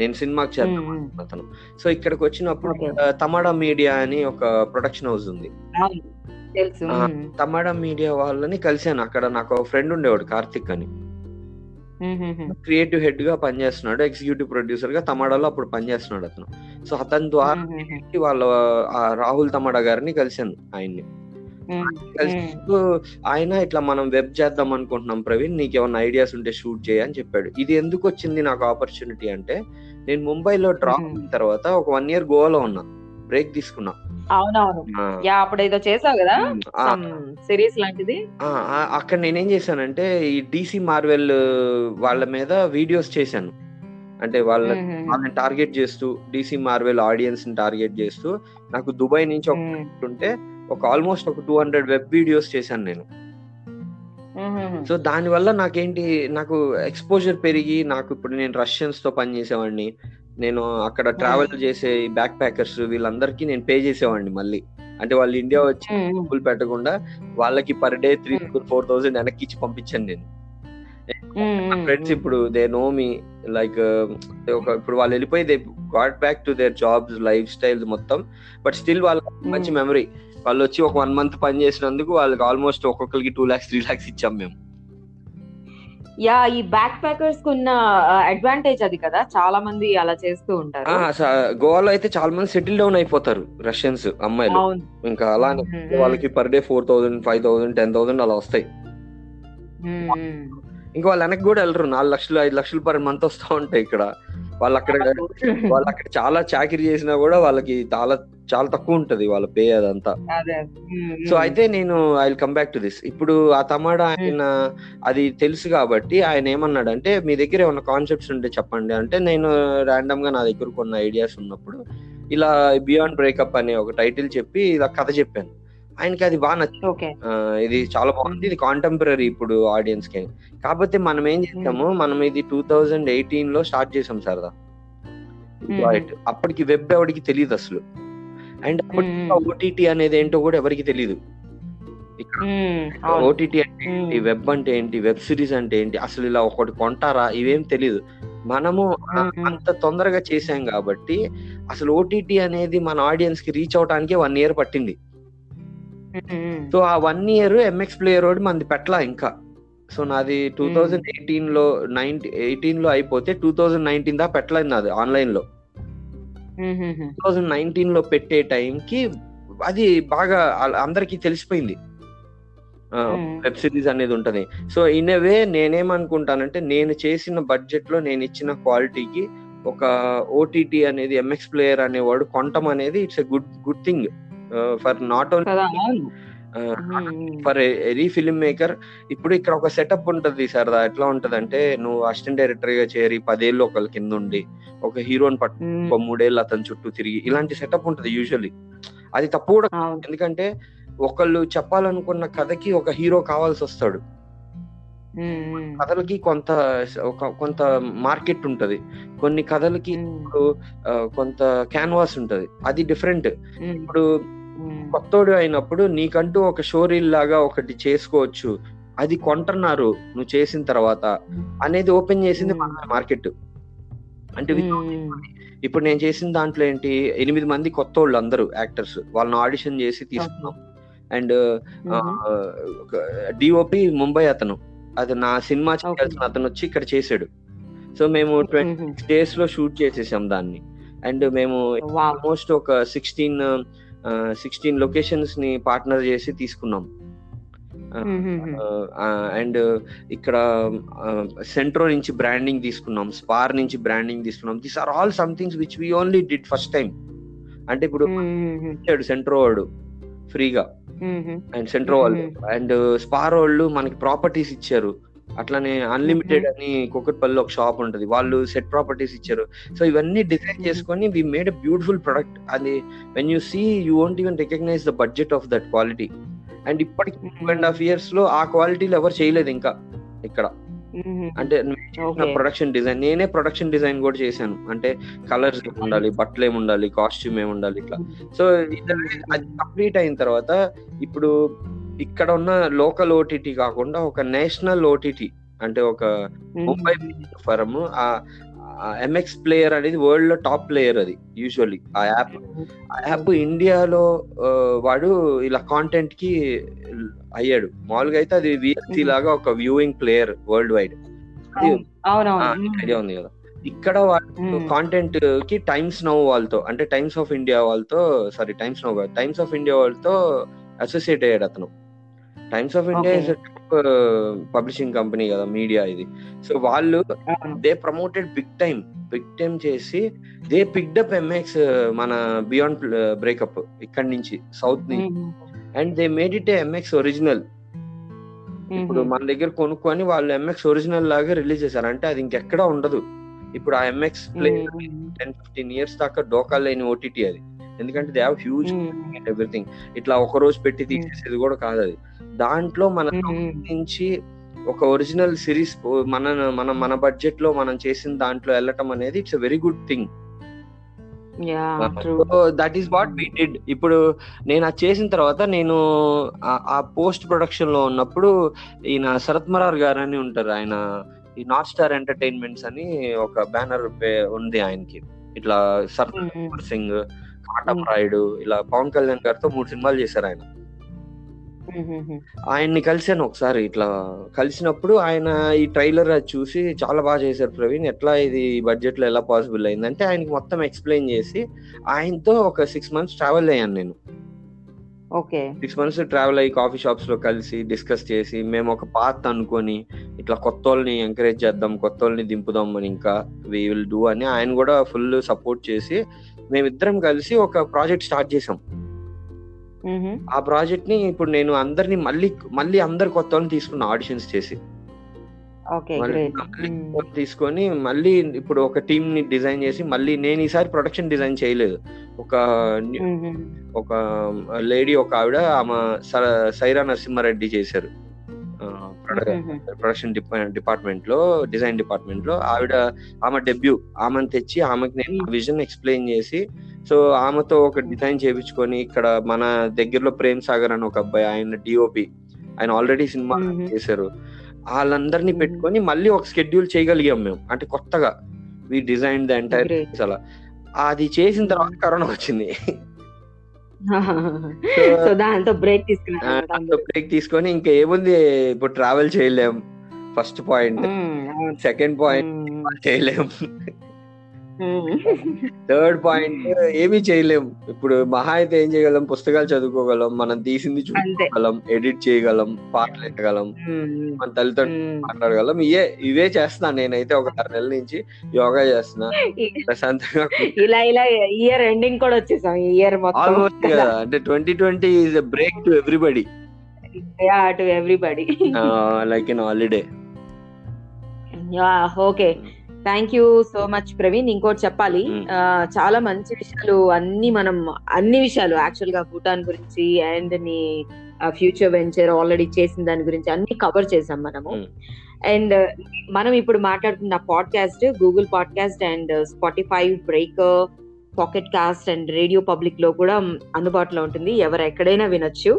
నేను సినిమాకి చేద్దాం అతను. సో ఇక్కడికి వచ్చినప్పుడు తమాడా మీడియా అని ఒక ప్రొడక్షన్ హౌస్ ఉంది, తమాడా మీడియా వాళ్ళని కలిశాను. అక్కడ నాకు ఒక ఫ్రెండ్ ఉండేవాడు కార్తిక్ అని, క్రియేటివ్ హెడ్ గా పనిచేస్తున్నాడు, ఎగ్జిక్యూటివ్ ప్రొడ్యూసర్ గా తమాడాలో అప్పుడు పనిచేస్తున్నాడు అతను. సో అతని ద్వారా వాళ్ళ రాహుల్ తమాడా గారిని కలిశాను. ఆయన్ని కలిసినప్పుడు ఆయన ఇట్లా మనం వెబ్ చేద్దాం అనుకుంటున్నాం ప్రవీణ్, నీకు ఏమైనా ఐడియాస్ ఉంటే షూట్ చేయని చెప్పాడు. ఇది ఎందుకు వచ్చింది నాకు ఆపర్చునిటీ అంటే, నేను ముంబైలో డ్రాప్ అయిన తర్వాత ఒక 1 year గోవాలో ఉన్నా, బ్రేక్ తీసుకున్నా. అక్కడ నేనేం చేశానంటే ఈ DC మార్వెల్ వాళ్ళ మీద వీడియోస్ చేశాను. అంటే వాళ్ళని టార్గెట్ చేస్తూ, DC మార్వెల్ ఆడియన్స్ ని టార్గెట్ చేస్తూ, నాకు దుబాయ్ నుంచి ఒకటే ఒక ఆల్మోస్ట్ ఒక 200 వెబ్ వీడియోస్ చేశాను నేను. సో దానివల్ల నాకేంటి, నాకు ఎక్స్పోజర్ పెరిగి, నాకు ఇప్పుడు నేను రష్యన్స్ తో పని చేసేవాడిని, నేను అక్కడ ట్రావెల్ చేసే బ్యాక్ ప్యాకర్స్ వీళ్ళందరికీ నేను పే చేసేవాడిని మళ్ళీ. అంటే వాళ్ళు ఇండియా వచ్చి డబ్బులు పెట్టకుండా వాళ్ళకి పర్ డే 3,000-4,000 వెనక్కి ఇచ్చి పంపించాను నేను. ఫ్రెండ్స్ ఇప్పుడు దే నో మీ, లైక్ ఇప్పుడు వాళ్ళు వెళ్ళిపోయి they got back to their jobs, lifestyle మొత్తం, బట్ స్టిల్ వాళ్ళకి మంచి మెమరీ. వాళ్ళు వచ్చి ఒక 1 month పని చేసినందుకు వాళ్ళకి ఆల్మోస్ట్ ఒక్కొక్కరికి 2 lakhs 3 lakhs ఇచ్చాం మేము. యా, ఈ బ్యాక్ ప్యాకర్స్ కున్న అడ్వాంటేజ్ అది కదా, చాలా మంది అలా చేస్తూ ఉంటారు. గోవాలో అయితే చాలా మంది సెటిల్ డౌన్ అయిపోతారు రష్యన్స్ అమ్మాయిలు, ఇంకా అలానే వాళ్ళకి పర్ డే 4,000, 5,000, 10,000 అలా వస్తాయి. ఇంకా వాళ్ళు వెనక్కి కూడా వెళ్ళరు, 4 lakhs, 5 lakhs పర్ మంత్ వస్తూ ఉంటాయి ఇక్కడ. వాళ్ళు అక్కడ చాలా చాకరీ చేసినా కూడా వాళ్ళకి చాలా చాలా తక్కువ ఉంటది వాళ్ళ పే అదంతా. సో అయితే నేను I will come back to this. ఇప్పుడు ఆ తమాడా ఆయన అది తెలుసు కాబట్టి ఆయన ఏమన్నాడంటే, మీ దగ్గర ఏమన్నా కాన్సెప్ట్స్ ఉంటే చెప్పండి అంటే, నేను ర్యాండమ్ గా నా దగ్గర కొన్ని ఐడియాస్ ఉన్నప్పుడు ఇలా బియాండ్ బ్రేకప్ అనే ఒక టైటిల్ చెప్పి ఇలా కథ చెప్పాను. ఆయనకి అది బాగా నచ్చింది, ఇది చాలా బాగుంది, ఇది కాంటెంపరీ ఇప్పుడు ఆడియన్స్ కి. కాకపోతే మనం ఏం చేసాము, మనం ఇది 2018 లో స్టార్ట్ చేసాం సరదా. అప్పటికి వెబ్ ఎవరికి తెలియదు అసలు, అండ్ అప్పటికి ఓటీటీ అనేది ఏంటో కూడా ఎవరికి తెలియదు. ఓటీటీ అంటే ఏంటి, వెబ్ అంటే ఏంటి, వెబ్ సిరీస్ అంటే ఏంటి, అసలు ఇలా ఒకటి కొంటారా, ఇవేం తెలియదు. మనము అంత తొందరగా చేసాం కాబట్టి అసలు ఓటీటీ అనేది మన ఆడియన్స్ కి రీచ్ అవడానికి 1 year పట్టింది. సో ఆ 1 year ఎంఎక్స్ ప్లేయర్ ఒకటి మనది పెట్టలా ఇంకా. సో నాది 2018 లో అయిపోతే 2019 దా పెట్టలేదు నాది ఆన్లైన్ లో. 2019 లో పెట్టే టైంకి అది బాగా అందరికి తెలిసిపోయింది వెబ్ సిరీస్ అనేది ఉంటుంది. సో ఇన్ ఎ వే నేనేమనుకుంటానంటే, నేను చేసిన బడ్జెట్ లో నేను ఇచ్చిన క్వాలిటీకి ఒక ఓటీటీ అనేది ఎంఎక్స్ ప్లేయర్ అనేవాడు కొంటం అనేది it's a good thing for not only for any film maker. ఇప్పుడు ఇక్కడ ఒక సెటప్ ఉంటది సరదా, ఎట్లా ఉంటది అంటే, నువ్వు అసిస్టెంట్ డైరెక్టర్ గా చేరి 10 years ఒకళ్ళ కింద ఉండి ఒక హీరోని పట్టు 3 years అతని చుట్టూ తిరిగి, ఇలాంటి సెటప్ ఉంటది యూజువల్లీ. అది తప్పు కూడా, ఎందుకంటే ఒకళ్ళు చెప్పాలనుకున్న కథకి ఒక హీరో కావాల్సి వస్తాడు, కథలకి కొంత మార్కెట్ ఉంటది, కొన్ని కథలకి కొంత క్యాన్వాస్ ఉంటది, అది డిఫరెంట్. ఇప్పుడు కొత్తోడు అయినప్పుడు నీకంటూ ఒక షోరీల్ లాగా ఒకటి చేసుకోవచ్చు, అది కొంటున్నారు నువ్వు చేసిన తర్వాత అనేది ఓపెన్ చేసింది మన మార్కెట్. అంటే ఇప్పుడు నేను చేసిన దాంట్లో ఏంటి, 8 కొత్తోళ్ళు అందరూ యాక్టర్స్, వాళ్ళని ఆడిషన్ చేసి తీసుకున్నాం. అండ్ డిఓపి ముంబై అతను, అది నా సినిమా చేయాల్సిన అతను వచ్చి ఇక్కడ చేశాడు. సో మేము 26 days లో షూట్ చేసేసాం దాన్ని. అండ్ మేము ఆల్మోస్ట్ ఒక 16 లొకేషన్స్ ని పార్ట్నర్ చేసి తీసుకున్నాం. అండ్ ఇక్కడ సెంట్రో నుంచి బ్రాండింగ్ తీసుకున్నాం, స్పార్ నుంచి బ్రాండింగ్ తీసుకున్నాం. These are all somethings which we only did first time. అంటే ఇప్పుడు ఇచ్చాడు సెంట్రో వాడు ఫ్రీగా, అండ్ సెంట్రో వాళ్ళు అండ్ స్పార్ వాళ్ళు మనకి ప్రాపర్టీస్ ఇచ్చారు. అట్లానే అన్లిమిటెడ్ అని కుక్కట్పల్లి ఒక షాప్ ఉంటది, వాళ్ళు సెట్ ప్రాపర్టీస్ ఇచ్చారు. సో ఇవన్నీ డిజైన్ చేసుకొని we made a beautiful product. అది when you see you won't even recognise the budget of that quality. And ఇప్పటికి 2.5 years లో ఆ క్వాలిటీలో ఎవరు చేయలేదు ఇంకా ఇక్కడ. అంటే ప్రొడక్షన్ డిజైన్, నేనే ప్రొడక్షన్ డిజైన్ కూడా చేశాను. అంటే కలర్స్ ఉండాలి, బట్టలు ఏమి ఉండాలి, కాస్ట్యూమ్ ఏమి ఉండాలి, ఇట్లా. సో అది కంప్లీట్ అయిన తర్వాత ఇప్పుడు ఇక్కడ ఉన్న లోకల్ ఓటీటీ కాకుండా ఒక నేషనల్ ఓటీటీ, అంటే ఒక ముంబై ఫరము ఎంఎక్స్ ప్లేయర్ అనేది వరల్డ్ లో టాప్ ప్లేయర్. అది యూజువల్లీ ఆ యాప్ ఇండియాలో వాడు ఇలా కాంటెంట్ కి అయ్యాడు. మామూలుగా అయితే అది విఎల్సి లాగా ఒక viewing player world wide idea ఉంది కదా. ఇక్కడ వాళ్ళు కాంటెంట్ కి టైమ్స్ నౌ వాళ్ళతో, అంటే టైమ్స్ ఆఫ్ ఇండియా వాళ్ళతో అసోసియేట్ అయ్యాడు అతను. Times of India is publishing company కదా, మీడియా ఇది. సో వాళ్ళు దే ప్రమోటెడ్ బిగ్ టైమ్ చేసి దే పిక్డ్ అప్ ఎంఎక్స్ మన బియాండ్ బ్రేకప్ ఇక్కడ నుంచి సౌత్ నుంచి, and they made it MX original. ఇప్పుడు మన దగ్గర కొనుక్కొని వాళ్ళు ఎంఎక్స్ ఒరిజినల్ లాగా రిలీజ్ చేశారు. అంటే అది ఇంకెక్కడా ఉండదు. ఇప్పుడు ఆ ఎంఎక్స్ ప్లేయర్ 10-15 years దాకా డోకా లేని ఓటీటీ అది. ఎందుకంటే they have huge and everything. ఇట్లా ఒక రోజు పెట్టి తీసేసేది కూడా కాదు అది. దాంట్లో మనం నుంచి ఒక ఒరిజినల్ సిరీస్ మన బడ్జెట్ లో మనం చేసిన దాంట్లో వెళ్ళటం అనేది it's a very good thing. That is what we did. ఇప్పుడు నేను అది చేసిన తర్వాత నేను ఆ పోస్ట్ ప్రొడక్షన్ లో ఉన్నప్పుడు ఈయన శరత్ మరార్ గారు అని ఉంటారు, ఆయన ఈ నార్త్ స్టార్ ఎంటర్టైన్మెంట్స్ అని ఒక బ్యానర్ ఉంది ఆయనకి. ఇట్లా సర్దార్ సింగ్, కాటం రాయుడు, ఇలా పవన్ కళ్యాణ్ గారితో 3 సినిమాలు చేశారు ఆయన. ఆయన్ని కలిశాను ఒకసారి. ఇట్లా కలిసినప్పుడు ఆయన ఈ ట్రైలర్ అది చూసి చాలా బాగా చేశారు ప్రవీణ్, ఎట్లా ఇది బడ్జెట్ లో ఎలా పాసిబుల్ అయిందంటే ఆయనకి మొత్తం ఎక్స్ప్లెయిన్ చేసి ఆయనతో ఒక 6 months ట్రావెల్ అయ్యాను నేను. 6 months ట్రావెల్ అయ్యి కాఫీ షాప్స్ లో కలిసి డిస్కస్ చేసి మేము ఒక పాత్ అనుకొని ఇట్లా కొత్త వాళ్ళని ఎంకరేజ్ చేద్దాం, కొత్త వాళ్ళని దింపుదాం అని, ఇంకా వి విల్ డూ అని ఆయన కూడా ఫుల్ సపోర్ట్ చేసి మేమిద్దరం కలిసి ఒక ప్రాజెక్ట్ స్టార్ట్ చేసాం. ఆ ప్రాజెక్ట్ ని ఇప్పుడు నేను అందరినీ మళ్ళీ అందరు కొత్త వాళ్ళని తీసుకున్నా ఆడిషన్స్ చేసి, తీసుకొని మళ్ళీ ఇప్పుడు ఒక టీమ్ ని డిజైన్ చేసి, మళ్ళీ నేను ఈసారి ప్రొడక్షన్ డిజైన్ చేయలేదు. ఒక లేడీ, ఒక ఆవిడ, ఆమె సైరా నరసింహారెడ్డి చేశారు ప్రొడక్షన్ డిపార్ట్మెంట్ లో, డిజైన్ డిపార్ట్మెంట్ లో. ఆమె డెబ్యూ, ఆమెను తెచ్చి ఆమెకి నేను విజన్ ఎక్స్ప్లెయిన్ చేసి, సో ఆమెతో ఒక డిజైన్ చేయించుకొని, ఇక్కడ మన దగ్గరలో ప్రేమ్ సాగర్ అని ఒక అబ్బాయి, ఆయన డిఓపి, ఆయన ఆల్రెడీ సినిమా చేశారు, వాళ్ళందరినీ పెట్టుకొని మళ్ళీ ఒక షెడ్యూల్ చేయగలిగాం మేము. అంటే కొత్తగా వి డిజైన్ ది ఎంటైర్. అలా అది చేసిన తర్వాత కరోనా వచ్చింది. బ్రేక్ తీసుకొని ఇంకా ఏముంది, ఇప్పుడు ట్రావెల్ చేయలేం, ఫస్ట్ పాయింట్. సెకండ్ పాయింట్ చేయలేం. థర్డ్ పాయింట్ ఏమీ చేయలేం. ఇప్పుడు మహా అయితే ఏం చేయగలం, పుస్తకాలు చదువుకోగలం, మనం తీసింది చూసుకోగలం, ఎడిట్ చేయగలం, పాటలు ఎట్టగలం, మన తల్లిదండ్రులు మాట్లాడగలం. ఇవే చేస్తున్నా నేనైతే. ఒక 6 నెలల నుంచి యోగా చేస్తున్నా ప్రశాంతంగా. ఇయర్ ఎండింగ్ కూడా వచ్చేసాం, ఇయర్ కదా. అంటే 2020 is a break to everybody, like an holiday. Okay, thank you so much Praveen. ఇంకోటి చెప్పాలి, చాలా మంచి విషయాలు అన్ని విషయాలు యాక్చువల్ గా భూటాన్ గురించి అండ్ నీ ఫ్యూచర్ వెంచర్ ఆల్రెడీ చేసిన దాని గురించి అన్ని కవర్ చేసాం మనము. అండ్ మనం ఇప్పుడు మాట్లాడుతున్న podcast Google podcast and Spotify, breaker, pocket cost and radio public లో కూడా అందుబాటులో ఉంటుంది. ఎవరు ఎక్కడైనా వినొచ్చు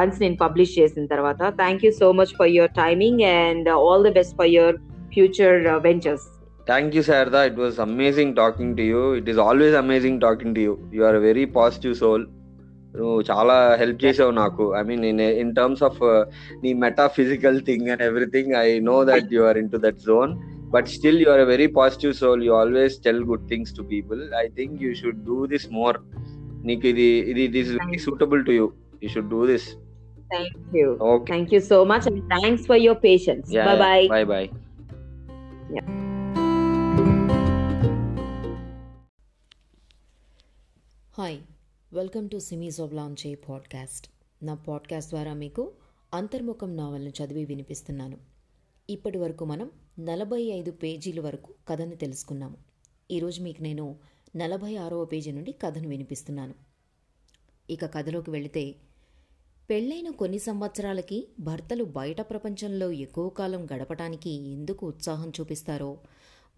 వన్స్ నేను పబ్లిష్ చేసిన తర్వాత. Thank you so much for your timing and all the best for your future ventures. Thank you, Sarada. It was amazing talking to you. It is always amazing talking to you. You are a very positive soul. నువ్వు చాలా help చేసావు నాకు. I mean in terms of నీ metaphysical thing and everything, I know that you are into that zone. But still you are a very positive soul. You always tell good things to people. I think you should do this more. నీకు this is very suitable to you. You should do this. Thank you. Okay. Thank you so much and thanks for your patience. Bye bye. Bye bye. Hi, welcome to సిమీస్ of లాంచే podcast. నా podcast ద్వారా మీకు అంతర్ముఖం నావల్ను చదివి వినిపిస్తున్నాను. ఇప్పటి వరకు మనం 45 పేజీల వరకు కథను తెలుసుకున్నాము. ఈరోజు మీకు నేను 46వ పేజీ నుండి కథను వినిపిస్తున్నాను. ఇక కథలోకి వెళితే, పెళ్ళైన కొన్ని సంవత్సరాలకి భర్తలు బయట ప్రపంచంలో ఎక్కువ కాలం గడపటానికి ఎందుకు ఉత్సాహం చూపిస్తారో,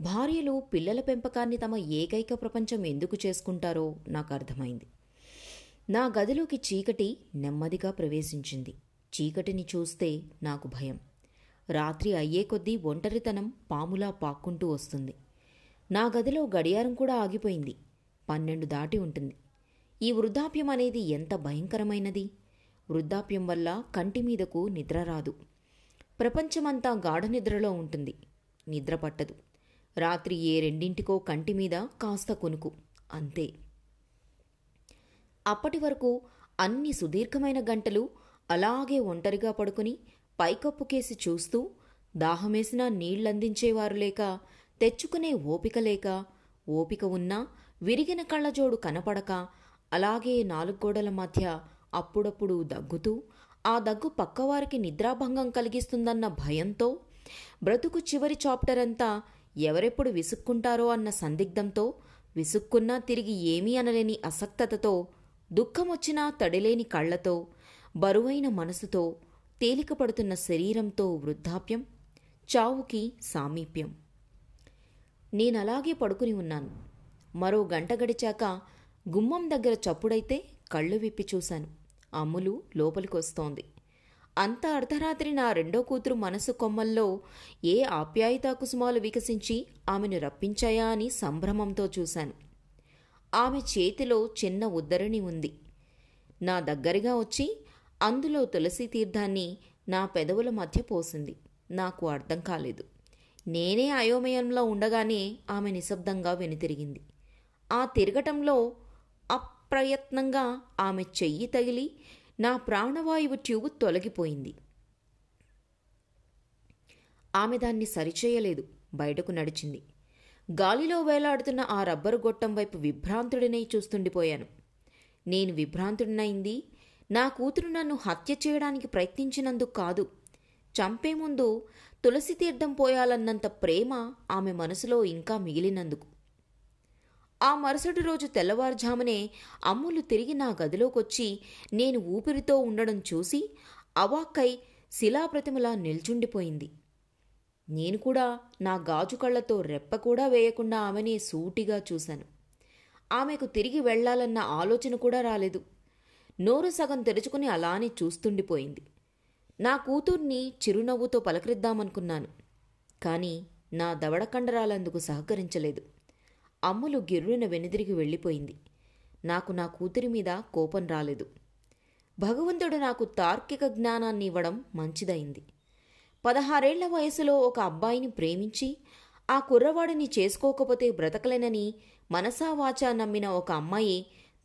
భార్యలు పిల్లల పెంపకాన్ని తమ ఏకైక ప్రపంచం ఎందుకు చేసుకుంటారో నాకు అర్థమైంది. నా గదిలోకి చీకటి నెమ్మదిగా ప్రవేశించింది. చీకటిని చూస్తే నాకు భయం. రాత్రి అయ్యే కొద్దీ ఒంటరితనం పాములా పాక్కుంటూ వస్తుంది. నా గదిలో గడియారం కూడా ఆగిపోయింది. 12 దాటి ఉంటుంది. ఈ వృద్ధాప్యం అనేది ఎంత భయంకరమైనది. వృద్ధాప్యం వల్ల కంటి మీదకు నిద్ర రాదు. ప్రపంచమంతా గాఢ నిద్రలో ఉంటుంది. నిద్ర పట్టదు. రాత్రి 2 గంటలకో కంటి మీద కాస్త కొనుకు, అంతే. అప్పటి వరకు అన్ని సుదీర్ఘమైన గంటలు అలాగే ఒంటరిగా పడుకుని పైకప్పుకేసి చూస్తూ, దాహమేసినా నీళ్లందించేవారు లేక, తెచ్చుకునే ఓపిక లేక, ఓపిక ఉన్నా విరిగిన కళ్ళజోడు కనపడక, అలాగే 4 గోడల మధ్య అప్పుడప్పుడు దగ్గుతూ, ఆ దగ్గు పక్కవారికి నిద్రాభంగం కలిగిస్తుందన్న భయంతో, బ్రతుకు చివరి చాప్టర్ అంతా ఎవరెప్పుడు విసుక్కుంటారో అన్న సందిగ్ధంతో, విసుక్కున్నా తిరిగి ఏమీ అనలేని అసక్తతతో, దుఃఖమొచ్చినా తడిలేని కళ్లతో, బరువైన మనసుతో, తేలికపడుతున్న శరీరంతో వృద్ధాప్యం, చావుకి సామీప్యం. నేనలాగే పడుకుని ఉన్నాను. మరో గంట గడిచాక గుమ్మం దగ్గర చప్పుడైతే కళ్ళు విప్పి చూశాను. అమ్ములు లోపలికొస్తోంది. అంత అర్ధరాత్రి నా 2వ కూతురు మనసు కొమ్మల్లో ఏ ఆప్యాయతా కుసుమాలు వికసించి ఆమెను రప్పించాయా అని సంభ్రమంతో చూశాను. ఆమె చేతిలో చిన్న ఉద్దరిణి ఉంది. నా దగ్గరగా వచ్చి అందులో తులసి తీర్థాన్ని నా పెదవుల మధ్య పోసింది. నాకు అర్థం కాలేదు. నేనే అయోమయంలో ఉండగానే ఆమె నిశ్శబ్దంగా వెనుతిరిగింది. ఆ తిరగటంలో ప్రయత్నంగా ఆమె చెయ్యి తగిలి నా ప్రాణవాయువు ట్యూబ్ తొలగిపోయింది. ఆమె దాన్ని సరిచేయలేదు, బయటకు నడిచింది. గాలిలో వేలాడుతున్న ఆ రబ్బరు గొట్టం వైపు విభ్రాంతుడినై చూస్తుండిపోయాను. నేను విభ్రాంతుడినైంది నా కూతురు నన్ను హత్య చేయడానికి ప్రయత్నించినందుకు కాదు. చంపే ముందు తులసి తీర్థం పోయాలన్నంత ప్రేమ ఆమె మనసులో ఇంకా మిగిలినందుకు. ఆ మరుసటి రోజు తెల్లవారుజామునే అమ్ములు తిరిగి నా గదిలోకొచ్చి నేను ఊపిరితో ఉండడం చూసి అవాక్కై శిలాప్రతిమలా నిల్చుండిపోయింది. నేను కూడా నా గాజు కళ్లతో రెప్ప కూడా వేయకుండా ఆమెనే సూటిగా చూశాను. ఆమెకు తిరిగి వెళ్లాలన్న ఆలోచన కూడా రాలేదు. నోరు సగం తెరుచుకుని అలానే చూస్తుండిపోయింది. నా కూతుర్ని చిరునవ్వుతో పలకరిద్దామనుకున్నాను, కానీ నా దవడకండరాలందుకు సహకరించలేదు. అమ్ములు గిర్రున వెనుదిరిగి వెళ్ళిపోయింది. నాకు నా కూతురి మీద కోపం రాలేదు. భగవంతుడు నాకు తార్కిక జ్ఞానాన్ని ఇవ్వడం మంచిదైంది. 16 ఏళ్ల వయసులో ఒక అబ్బాయిని ప్రేమించి ఆ కుర్రవాడిని చేసుకోకపోతే బ్రతకలేనని మనసావాచా నమ్మిన ఒక అమ్మాయి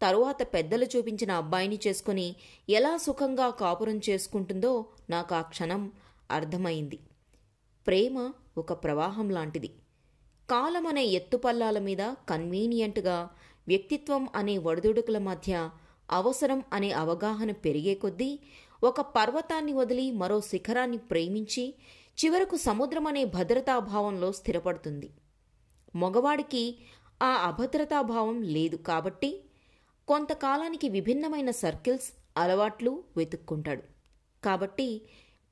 తరువాత పెద్దలు చూపించిన అబ్బాయిని చేసుకుని ఎలా సుఖంగా కాపురం చేసుకుంటుందో నాకు ఆ క్షణం అర్థమైంది. ప్రేమ ఒక ప్రవాహం లాంటిది. కాలం అనే ఎత్తుపల్లాల మీద కన్వీనియంట్గా వ్యక్తిత్వం అనే ఒడిదుడుకుల మధ్య అవసరం అనే అవగాహన పెరిగే కొద్దీ ఒక పర్వతాన్ని వదిలి మరో శిఖరాన్ని ప్రేమించి చివరకు సముద్రం అనే భద్రతాభావంలో స్థిరపడుతుంది. మగవాడికి ఆ అభద్రతాభావం లేదు కాబట్టి కొంతకాలానికి విభిన్నమైన సర్కిల్స్, అలవాట్లు వెతుక్కుంటాడు. కాబట్టి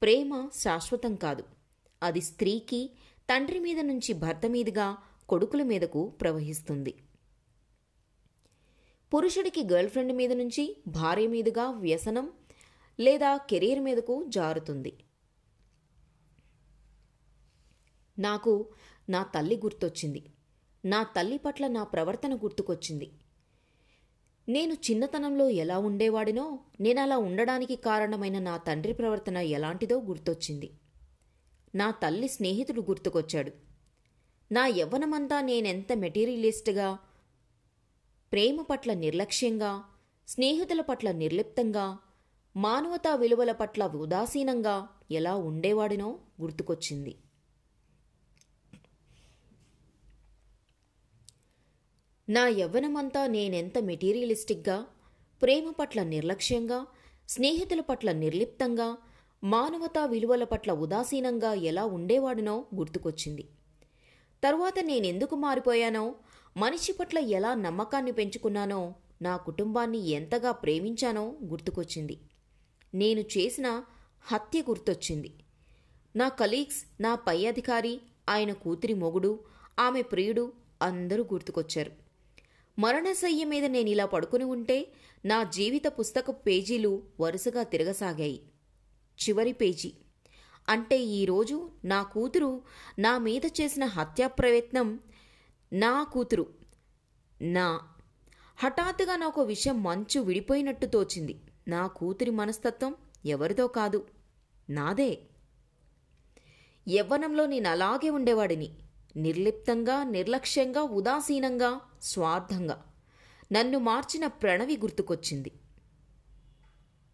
ప్రేమ శాశ్వతం కాదు. అది స్త్రీకి తండ్రి మీద నుంచి భర్త మీదుగా కొడుకుల మీదకు ప్రవహిస్తుంది. పురుషుడికి గర్ల్ఫ్రెండ్ మీద నుంచి భార్య మీదుగా వ్యసనం లేదా కెరీర్ మీదకు జారుతుంది. నాకు నా తల్లి గుర్తొచ్చింది. నా తల్లి పట్ల నా ప్రవర్తన గుర్తుకొచ్చింది. నేను చిన్నతనంలో ఎలా ఉండేవాడినో, నేను అలా ఉండడానికి కారణమైన నా తండ్రి ప్రవర్తన ఎలాంటిదో గుర్తొచ్చింది. నా తల్లి స్నేహితుడు గుర్తుకొచ్చాడు. నా యవ్వనమంతా నేనెంత మెటీరియలిస్ట్గా, ప్రేమ పట్ల నిర్లక్ష్యంగా, స్నేహితుల పట్ల నిర్లిప్తంగా, మానవతా విలువల పట్ల ఉదాసీనంగా ఎలా ఉండేవాడినో గుర్తుకొచ్చింది. నా యవ్వనమంతా నేనెంత మెటీరియలిస్టిక్గా, ప్రేమ పట్ల నిర్లక్ష్యంగా, స్నేహితుల పట్ల నిర్లిప్తంగా, మానవతా విలువల పట్ల ఉదాసీనంగా ఎలా ఉండేవాడినో గుర్తుకొచ్చింది. తరువాత నేనెందుకు మారిపోయానో, మనిషి పట్ల ఎలా నమ్మకాన్ని పెంచుకున్నానో, నా కుటుంబాన్ని ఎంతగా ప్రేమించానో గుర్తుకొచ్చింది. నేను చేసిన హత్య గుర్తొచ్చింది. నా కలీగ్స్, నా పై అధికారి, ఆయన కూతురి మొగుడు, ఆమె ప్రియుడు అందరూ గుర్తుకొచ్చారు. మరణశయ్య మీద నేనిలా పడుకుని ఉంటే నా జీవిత పుస్తకపు పేజీలు వరుసగా తిరగసాగాయి. చివరి పేజీ అంటే ఈరోజు నా కూతురు నా మీద చేసిన హత్యా ప్రయత్నం. నా కూతురు నా హఠాత్తుగా నాకు విషయం మంచు విడిపోయినట్టు తోచింది. నా కూతురి మనస్తత్వం ఎవరిదో కాదు, నాదే. యవ్వనంలో నేను అలాగే ఉండేవాడిని, నిర్లిప్తంగా, నిర్లక్ష్యంగా, ఉదాసీనంగా, స్వార్థంగా. నన్ను మార్చిన ప్రణవి గుర్తుకొచ్చింది.